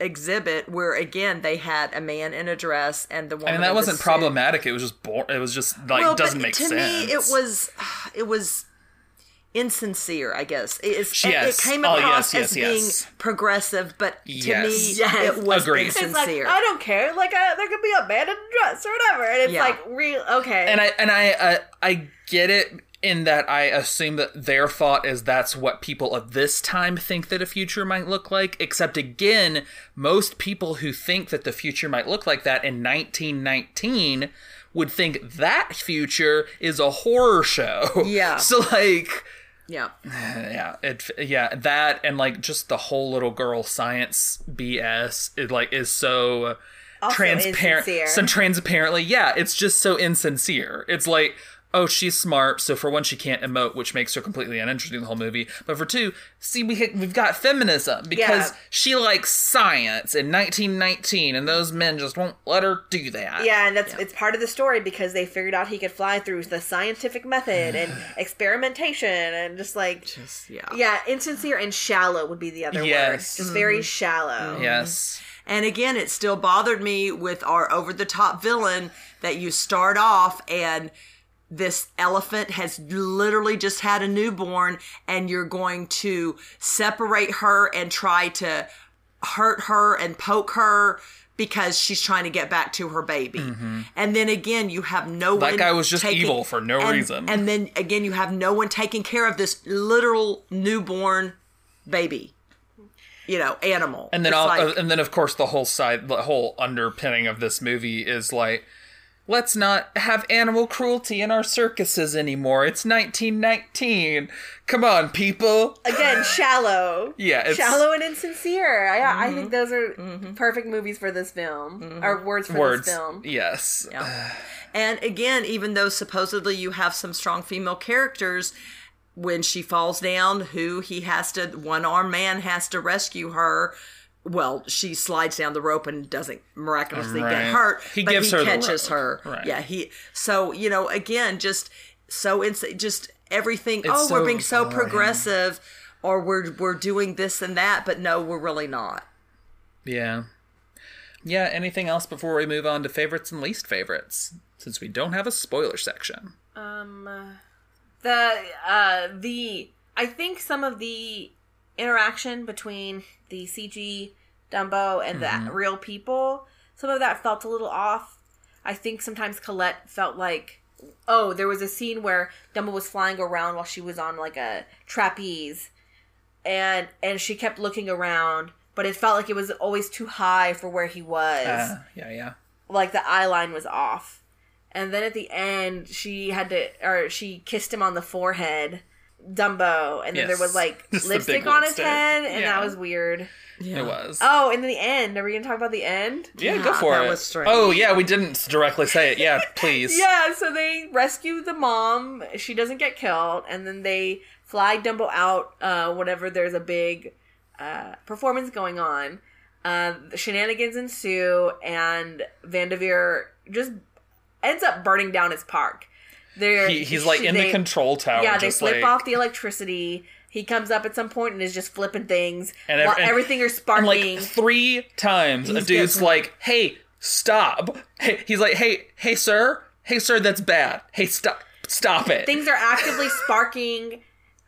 exhibit where, again, they had a man in a dress and the woman I mean, that wasn't problematic. It was just boring. It was just, like, well, doesn't make to sense. To me, it was... It was... insincere, I guess. It's, yes. It came across oh, yes, yes, as yes. being progressive, but to yes. me, yes. it was Agreed. Insincere. It's like, I don't care. Like, uh, there could be a man in a dress or whatever, and it's yeah. like real. Okay, and I and I uh, I get it in that I assume that their thought is that's what people of this time think that a future might look like. Except again, most people who think that the future might look like that in nineteen nineteen would think that future is a horror show. Yeah. So like. Yeah. Yeah. It, yeah. That and like just the whole little girl science B S it like is so also transparent. So transparently. Yeah. It's just so insincere. It's like, oh, she's smart, so for one, she can't emote, which makes her completely uninteresting in the whole movie. But for two, see, we ha- we've got feminism, because yeah. she likes science in nineteen nineteen, and those men just won't let her do that. Yeah, and that's yeah. it's part of the story, because they figured out he could fly through the scientific method and experimentation, and just like... Just, yeah. yeah, insincere and shallow would be the other yes. word. Just mm-hmm. very shallow. Yes. And again, it still bothered me with our over-the-top villain that you start off and... This elephant has literally just had a newborn, and you're going to separate her and try to hurt her and poke her because she's trying to get back to her baby. Mm-hmm. And then again, you have no one... That guy was just taking, evil for no and, reason. And then again, you have no one taking care of this literal newborn baby. You know, animal. And then, all, like, and then, of course, the whole side, the whole underpinning of this movie is like... Let's not have animal cruelty in our circuses anymore. It's nineteen nineteen. Come on, people. Again, shallow. Yeah. It's... Shallow and insincere. I, mm-hmm. I think those are mm-hmm. perfect movies for this film. Mm-hmm. Or words for words. This film. Yes. Yeah. And again, even though supposedly you have some strong female characters, when she falls down, who he has to, one-armed man has to rescue her. Well, she slides down the rope and doesn't miraculously right. get hurt, he but gives he her catches her. Right. Yeah, he. So you know, again, just so ins- just everything. It's oh, so we're being so boring. Progressive, or we're we're doing this and that, but no, we're really not. Yeah, yeah. Anything else before we move on to favorites and least favorites? Since we don't have a spoiler section. Um, the uh the I think some of the interaction between the C G Dumbo and the mm-hmm. real people, some of that felt a little off. I think sometimes Colette felt like, oh, there was a scene where Dumbo was flying around while she was on like a trapeze, and and she kept looking around, but it felt like it was always too high for where he was. Uh, yeah, yeah. Like the eye line was off. And then at the end, she had to, or she kissed him on the forehead, Dumbo, and then yes. there was like just lipstick on lipstick. His head, and yeah. that was weird. Yeah. It was. Oh, and then the end. Are we gonna talk about the end? Yeah, yeah go for that it. Was strange. Oh yeah, we didn't directly say it. Yeah, please. Yeah, so they rescue the mom. She doesn't get killed, and then they fly Dumbo out. Uh, whenever there's a big uh, performance going on, uh, shenanigans ensue, and Vanderveer just ends up burning down his park. He, he's like in they, the control tower. Yeah, they just flip like, off the electricity. He comes up at some point and is just flipping things, and every, while and, everything is sparking. Like three times, he's a dude's getting, like, "Hey, stop!" Hey, he's like, "Hey, hey, sir, hey, sir, that's bad. Hey, stop, stop it." Things are actively sparking,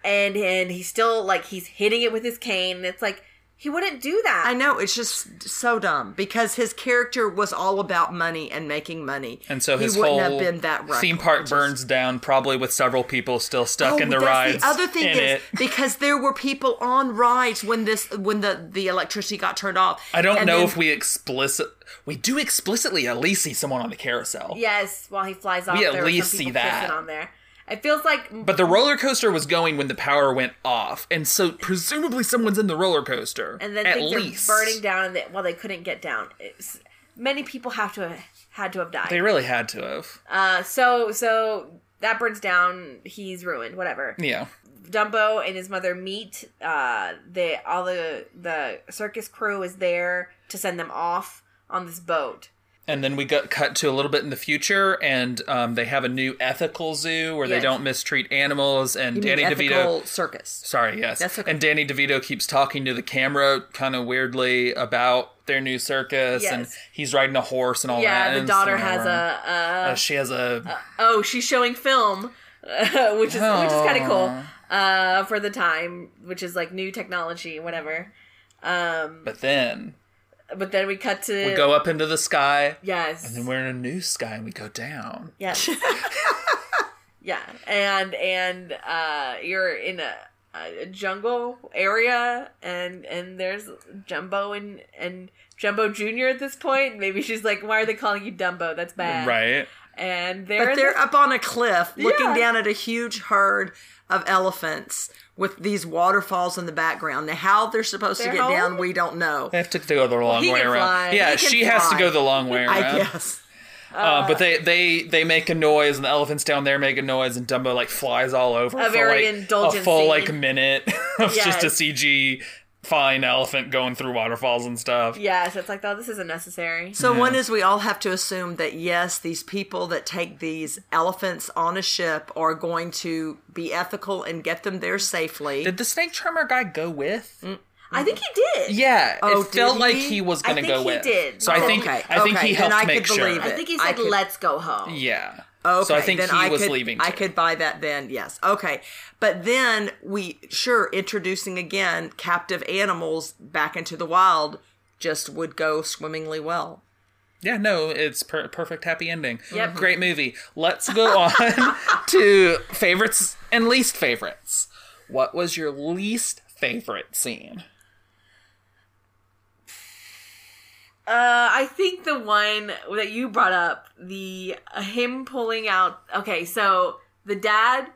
and and he's still like he's hitting it with his cane. And it's like he wouldn't do that. I know, it's just so dumb because his character was all about money and making money, and so his he wouldn't whole have been that theme park just... burns down probably with several people still stuck oh, in the rides. The other thing is it. because there were people on rides when this when the, the electricity got turned off. I don't and know then... if we explicit we do explicitly at least see someone on the carousel. Yes, while he flies off. We at there least see that on there. It feels like... But the roller coaster was going when the power went off. And so, presumably, someone's in the roller coaster. And then at things least. Are burning down, and they, well, they couldn't get down. It's, many people have to have, had to have died. They really had to have. Uh, so, so that burns down. He's ruined. Whatever. Yeah. Dumbo and his mother meet. Uh, they all the the circus crew is there to send them off on this boat. And then we got cut to a little bit in the future, and um, they have a new ethical zoo where yes. they don't mistreat animals. And you Danny mean DeVito ethical circus. Sorry, yes. That's okay. And Danny DeVito keeps talking to the camera kind of weirdly about their new circus, yes. and he's riding a horse and all yeah, that. Yeah, the daughter has a. Uh, uh, she has a. Uh, oh, she's showing film, which is oh. which is kind of cool uh, for the time, which is like new technology, whatever. Um, but then. But then we cut to... We go up into the sky. Yes. And then we're in a new sky and we go down. Yes. yeah. And and uh, you're in a, a jungle area and and there's Jumbo and, and Jumbo Junior at this point. Maybe she's like, why are they calling you Dumbo? That's bad. Right. And they're... But they're this... up on a cliff looking yeah. down at a huge herd of elephants with these waterfalls in the background. Now, how they're supposed they're to get home? Down, we don't know. They have to go the long well, way around. Fly. Yeah, she fly. Has to go the long way around. I guess. Uh, uh, but they, they, they make a noise, and the elephants down there make a noise, and Dumbo, like, flies all over. A very like, indulgent A full, scene. like, minute of yes. just a C G fine elephant going through waterfalls and stuff. Yes, it's like, oh, this isn't necessary. So yeah. one is we all have to assume that, yes, these people that take these elephants on a ship are going to be ethical and get them there safely. Did the snake charmer guy go with? Mm. I think he did. Yeah, oh, it felt he? like he was going to go with. I think he with. did. So I think okay. I think okay. he helped I make sure. It. I think he said, could... let's go home. Yeah. Okay. So I think then he I was could, leaving. Too. I could buy that then, yes. Okay. But then we, sure, introducing again captive animals back into the wild just would go swimmingly well. Yeah, no, it's per- perfect happy ending. Yep. Great movie. Let's go on to favorites and least favorites. What was your least favorite scene? Uh, I think the one that you brought up, the uh, him pulling out. Okay, so the dad,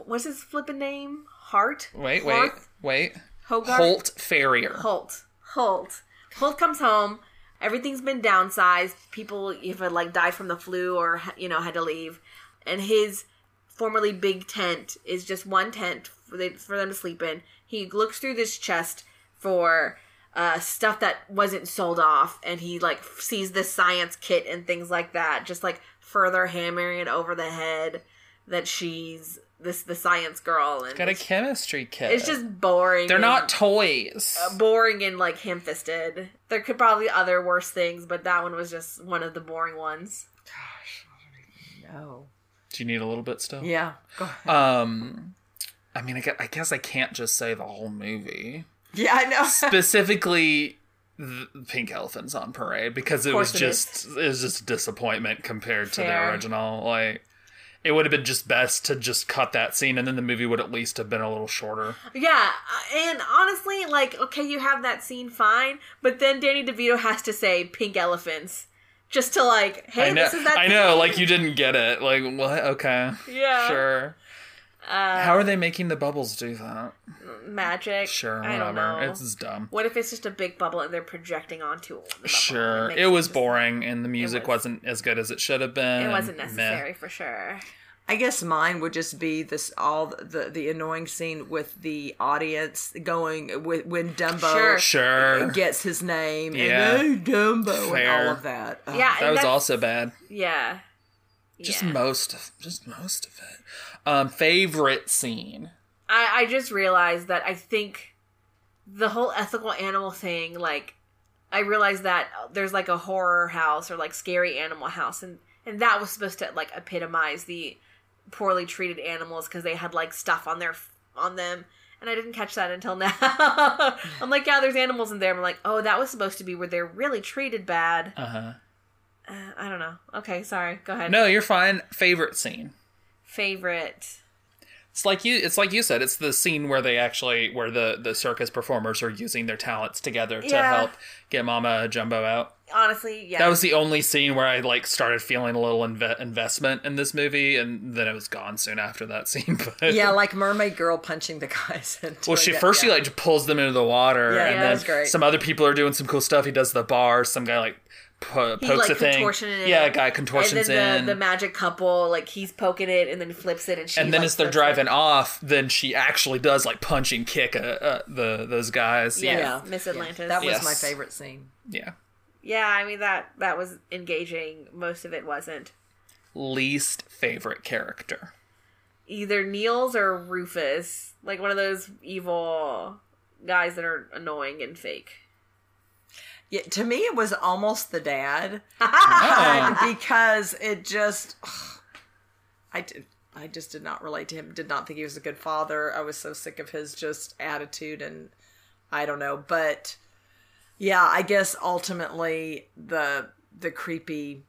what's his flippin' name? Hart? Wait, Hoth? wait, wait. Hogarth? Holt Farrier. Holt. Holt. Holt comes home. Everything's been downsized. People either like died from the flu or, you know, had to leave. And his formerly big tent is just one tent for, they, for them to sleep in. He looks through this chest for... Uh, stuff that wasn't sold off, and he like sees this science kit and things like that, just like further hammering it over the head that she's this the science girl. And got a chemistry kit. It's just boring. They're and, not toys. Uh, boring and like ham-fisted. There could probably other worse things, but that one was just one of the boring ones. Gosh, I don't even know. Do you need a little bit still? Yeah. Go ahead. Um, I mean, I guess, I guess I can't just say the whole movie. Yeah, I know. Specifically, the Pink Elephants on Parade, because it was it just is. it was just a disappointment compared Fair. to the original. Like, it would have been just best to just cut that scene, and then the movie would at least have been a little shorter. Yeah, and honestly, like, okay, you have that scene, fine, but then Danny DeVito has to say "Pink Elephants" just to like, hey, know, this is that. I know, thing. Like, you didn't get it. Like, what? Okay, yeah, sure. Uh, How are they making the bubbles do that? Magic. Sure, whatever. I don't know. It's dumb. What if it's just a big bubble and they're projecting onto the bubble? Sure. It, it was boring, and the music was, wasn't as good as it should have been. It wasn't necessary, Meh. for sure. I guess mine would just be this all the the annoying scene with the audience going with when Dumbo sure. Sure. gets his name yeah. and oh, Dumbo Fair. and all of that. Oh, yeah, that was also bad. Yeah. Just yeah. most of just most of it. Um, favorite scene. I, I just realized that I think the whole ethical animal thing, like, I realized that there's like a horror house or like scary animal house, and, and that was supposed to like epitomize the poorly treated animals because they had like stuff on their on them, and I didn't catch that until now. I'm like, yeah, there's animals in there. I'm like, oh, that was supposed to be where they're really treated bad. Uh-huh. Uh, I don't know. Okay, sorry. Go ahead. No, you're fine. Favorite scene. Favorite. It's like you. It's like you said. It's the scene where they actually, where the, the circus performers are using their talents together to yeah. help get Mama Jumbo out. Honestly, yeah. That was the only scene where I like started feeling a little inve- investment in this movie, and then it was gone soon after that scene. But yeah, like Mermaid Girl punching the guys. Well, she get, first yeah. she like pulls them into the water, yeah, and yeah, then that's great. Some other people are doing some cool stuff. He does the bar. Some guy like. Po- pokes he, like, a thing. It yeah, a guy contortions and then the, in. The magic couple, like, he's poking it and then flips it, and she. And then like, as they're driving it. off, then she actually does like punch and kick a, uh, the those guys. Yeah, yeah. Miss Atlantis. Yeah. That was yes. my favorite scene. Yeah. Yeah, I mean that that was engaging. Most of it wasn't. Least favorite character. Either Niels or Rufus, like one of those evil guys that are annoying and fake. Yeah, to me, it was almost the dad oh. because it just, ugh, I did, I just did not relate to him. Did not think he was a good father. I was so sick of his just attitude, and I don't know. But yeah, I guess ultimately the the creepy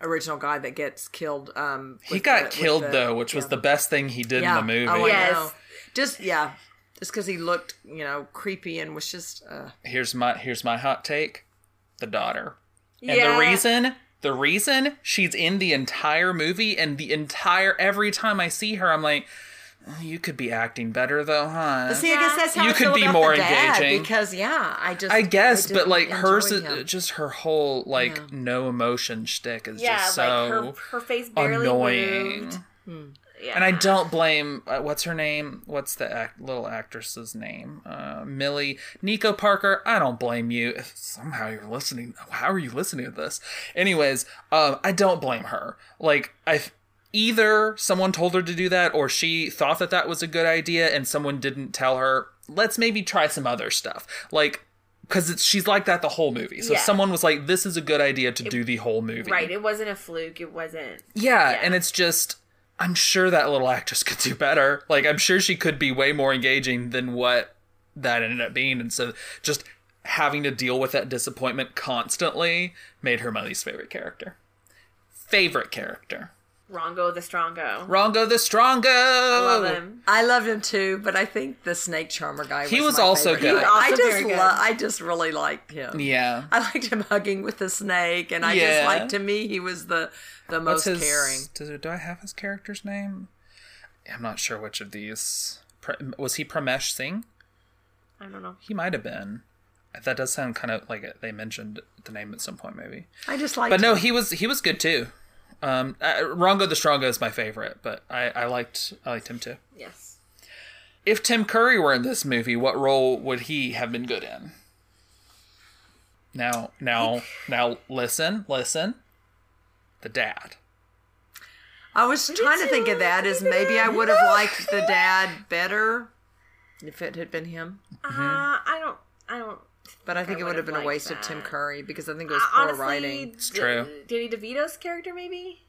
original guy that gets killed. Um, he got the, killed the, though, which yeah. was the best thing he did yeah. in the movie. Oh, yes. I know. Just yeah. Just because he looked, you know, creepy and was just... Uh... Here's my here's my hot take. The daughter. And yeah. the reason, the reason she's in the entire movie, and the entire, every time I see her, I'm like, You could be acting better, though, huh? But see, yeah. I guess that's how you I could feel be about more the dad engaging because, yeah, I just I guess, I but like hers, is, just her whole like yeah. no emotion shtick is yeah, just like so her, her face barely annoying. Moved. Hmm. Yeah. And I don't blame uh, what's her name? What's the act, little actress's name? Uh, Millie, Nico Parker. I don't blame you. If somehow you're listening. How are you listening to this? Anyways, um, I don't blame her. Like I. Either someone told her to do that or she thought that that was a good idea and someone didn't tell her, let's maybe try some other stuff. Like, because she's like that the whole movie. So yeah. someone was like, this is a good idea to it, do the whole movie. Right. It wasn't a fluke. It wasn't. Yeah, yeah. And it's just, I'm sure that little actress could do better. Like, I'm sure she could be way more engaging than what that ended up being. And so just having to deal with that disappointment constantly made her my least favorite character. Favorite character. Rongo the Strongo. Rongo the Strongo. I love him. I loved him too, but I think the snake charmer guy was He was my also favorite. Good. He was also I just lo- I just really liked him. Yeah. I liked him hugging with the snake and I yeah. just liked to me he was the, the most his, caring. Does, do I have his character's name? I'm not sure which of these. Was he Pramesh Singh? I don't know. He might have been. That does sound kind of like it. They mentioned the name at some point maybe. I just liked But him. no, he was he was good too. Um, I, Rongo the Strongo is my favorite, but I, I liked I liked him too. Yes. If Tim Curry were in this movie, what role would he have been good in? Now, now, now, listen, listen. The dad. I was what trying to think of that as maybe I would have liked the dad better if it had been him. Uh, mm-hmm. I don't, I don't. But I think I it would have been a waste that. of Tim Curry because I think it was uh, poor honestly, writing. It's true. Danny DeVito's character, maybe?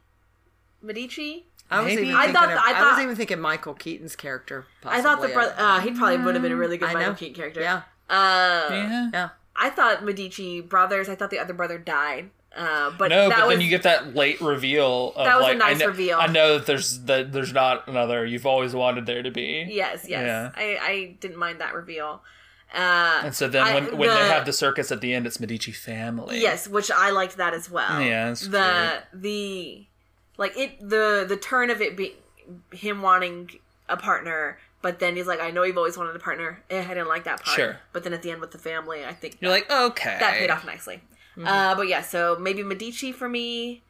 Medici? I, was even I, thought, of, I, thought, I wasn't even thinking Michael Keaton's character. Possibly. I thought the brother. Uh, he probably would have been a really good I Michael know. Keaton character. Yeah. Uh, yeah. yeah. I thought Medici brothers, I thought the other brother died. Uh, but no, that but was, then you get that late reveal. Of that was like, a nice I kn- reveal. I know that there's that there's not another. You've always wanted there to be. Yes, yes. Yeah. I, I didn't mind that reveal. Uh, and so then when, I, the, when they have the circus at the end, it's Medici family. Yes, which I liked that as well. Yeah, that's the true. the like it the the turn of it being him wanting a partner, but then he's like, I know you've always wanted a partner. Eh, I didn't like that part. Sure. But then at the end with the family, I think you're that, like okay, that paid off nicely. Mm-hmm. Uh, but yeah, so maybe Medici for me,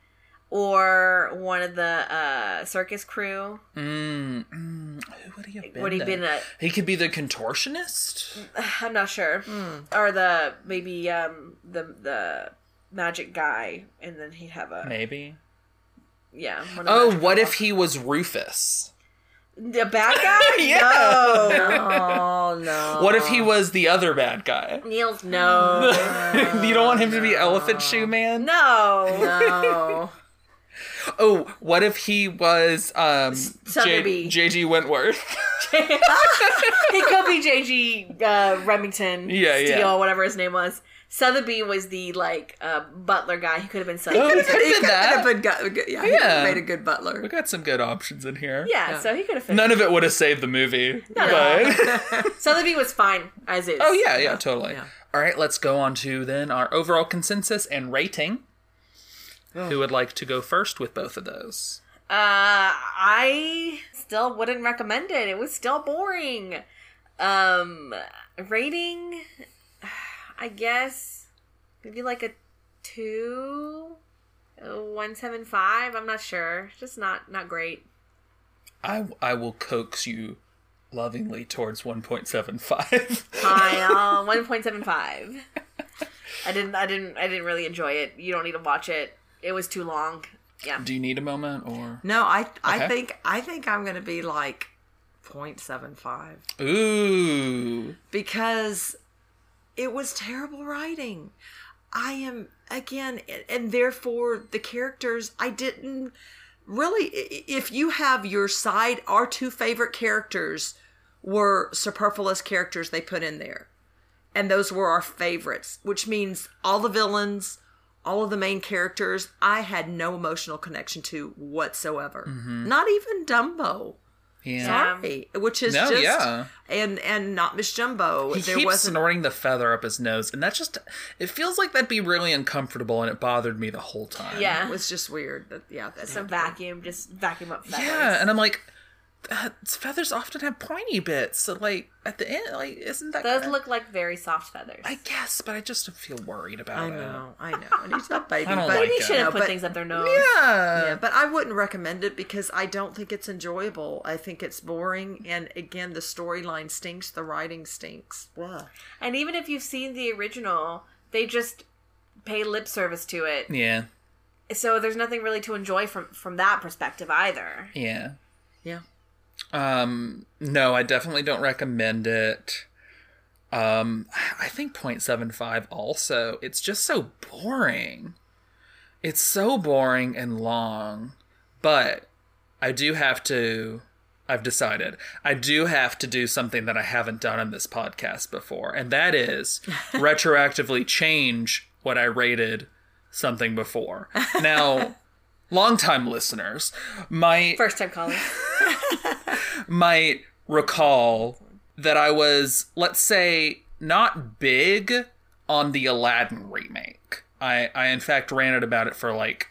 or one of the uh, circus crew. Mm, mm. Who would he have been? Would he, been a, he could be the contortionist? I'm not sure. Mm. Or the maybe um, the the magic guy, and then he'd have a maybe. Yeah. Oh, what people. If he was Rufus? The bad guy? yeah. No. no, no. What if he was the other bad guy? Niels, no. You don't want him no. to be Elephant Shoe Man? No. No. Oh, what if he was um, Sotheby. J G. Wentworth? He could be J G. Uh, Remington. Yeah, Steele, yeah. whatever his name was. Sotheby was the, like, uh, butler guy. He could have been Sotheby. He could have been that. Been got, yeah, he yeah. made a good butler. We got some good options in here. Yeah, yeah. So he could have None him. of it would have saved the movie. No, but... no. Sotheby was fine, as is. Oh, yeah, yeah, totally. Yeah. All right, let's go on to, then, our overall consensus and rating. Oh. Who would like to go first with both of those? Uh, I still wouldn't recommend it. It was still boring. Um, rating, I guess, maybe like a two, one seven five. I'm not sure. Just not not great. I I will coax you lovingly towards one point seven five. Hi, one point seven five. I didn't I didn't I didn't really enjoy it. You don't need to watch it. It was too long. Yeah. Do you need a moment or no? I I okay. think I think I'm gonna be like zero point seven five. Ooh. Because it was terrible writing. I am again, and therefore the characters I didn't really. If you have your side, our two favorite characters were superfluous characters they put in there, and those were our favorites, which means all the villains. All of the main characters, I had no emotional connection to whatsoever. Mm-hmm. Not even Dumbo. Yeah. Sorry. Which is no, just... Yeah. And, and not Miss Jumbo. He there keeps wasn't... snorting the feather up his nose. And that's just... It feels like that'd be really uncomfortable, and it bothered me the whole time. Yeah. It was just weird. That, yeah. That Some happened. vacuum. Just vacuum up feathers. Yeah. And I'm like... uh, feathers often have pointy bits, so like at the end, like isn't that those good? Look like very soft feathers, I guess, but I just feel worried about I know, it I know I know and it's not baby but like maybe should have put but, things up their nose yeah. yeah but I wouldn't recommend it because I don't think it's enjoyable. I think it's boring, and again the storyline stinks, the writing stinks. Ugh. And even if you've seen the original, they just pay lip service to it, yeah so there's nothing really to enjoy from from that perspective either. Yeah. Yeah. Um, no, I definitely don't recommend it. Um, I think point seven five also. It's just so boring. It's so boring and long. But I do have to... I've decided. I do have to do something that I haven't done on this podcast before. And that is retroactively change what I rated something before. Now, long-time listeners might... First-time callers. might recall that I was, let's say, not big on the Aladdin remake. I, I in fact, ranted about it for, like,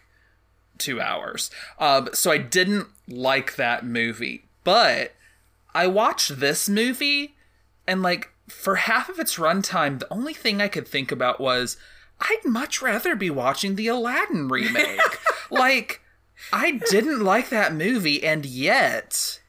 two hours. Um, so I didn't like that movie. But I watched this movie, and, like, for half of its runtime, the only thing I could think about was... I'd much rather be watching the Aladdin remake. Like, I didn't like that movie, and yet...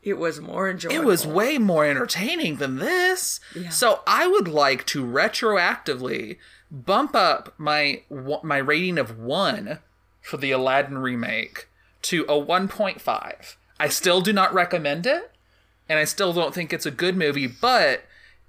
It was more enjoyable. It was way more entertaining than this. Yeah. So I would like to retroactively bump up my my rating of one for the Aladdin remake to a one point five. I still do not recommend it, and I still don't think it's a good movie, but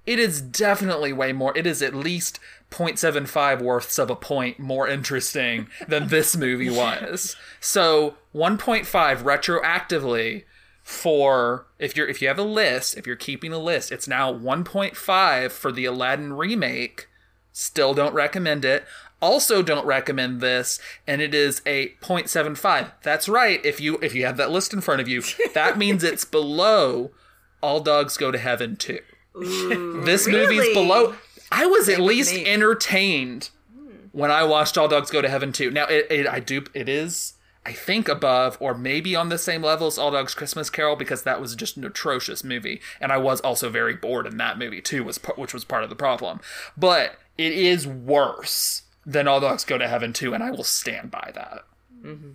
it is definitely way more... It is at least... point seven five worths of a point more interesting than this movie was. So one point five retroactively for if you're if you have a list, if you're keeping a list, it's now one point five for the Aladdin remake. Still don't recommend it. Also don't recommend this, and it is a point seven five. That's right. If you if you have that list in front of you, that means it's below All Dogs Go to Heaven two. Ooh, this really? Movie's below. I was Same at least me. entertained when I watched All Dogs Go to Heaven two. Now, it, it I do it is, I think, above or maybe on the same level as All Dogs Christmas Carol, because that was just an atrocious movie. And I was also very bored in that movie, too, was which was part of the problem. But it is worse than All Dogs Go to Heaven two, and I will stand by that. Mm-hmm.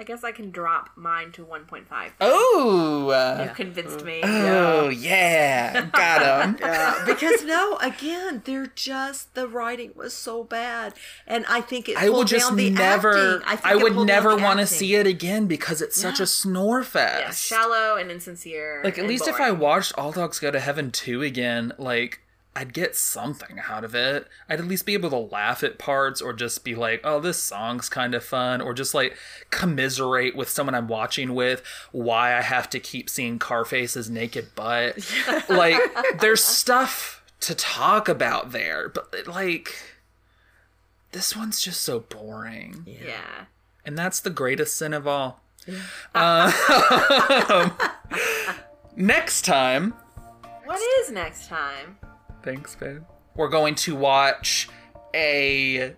I guess I can drop mine to one point five. Oh! Uh, you convinced me. Oh, yeah. yeah. Got him. Yeah. Because, no, again, they're just, the writing was so bad. And I think it I pulled down the never, acting. I, think I would never want to see it again because it's yeah. such a snore fest. Yeah, shallow and insincere. Like, at least boring. If I watched All Dogs Go to Heaven two again, like... I'd get something out of it. I'd at least be able to laugh at parts or just be like, oh, this song's kind of fun, or just like commiserate with someone I'm watching with why I have to keep seeing Carface's naked butt. Like, there's stuff to talk about there, but like, this one's just so boring. Yeah. yeah. And that's the greatest sin of all. Yeah. Um, next time. What is next time? Thanks, babe. We're going to watch a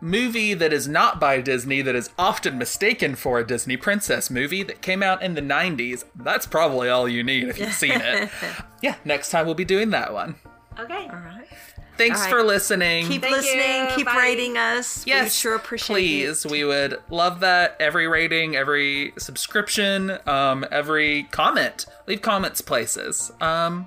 movie that is not by Disney, that is often mistaken for a Disney princess movie that came out in the nineties. That's probably all you need if you've seen it. Yeah, next time we'll be doing that one. Okay. All right. Thanks all right. for listening. Keep Thank listening. You. Keep Bye. rating us. Yes. We sure appreciate please. it. Please, we would love that. Every rating, every subscription, um, every comment. Leave comments places. Um...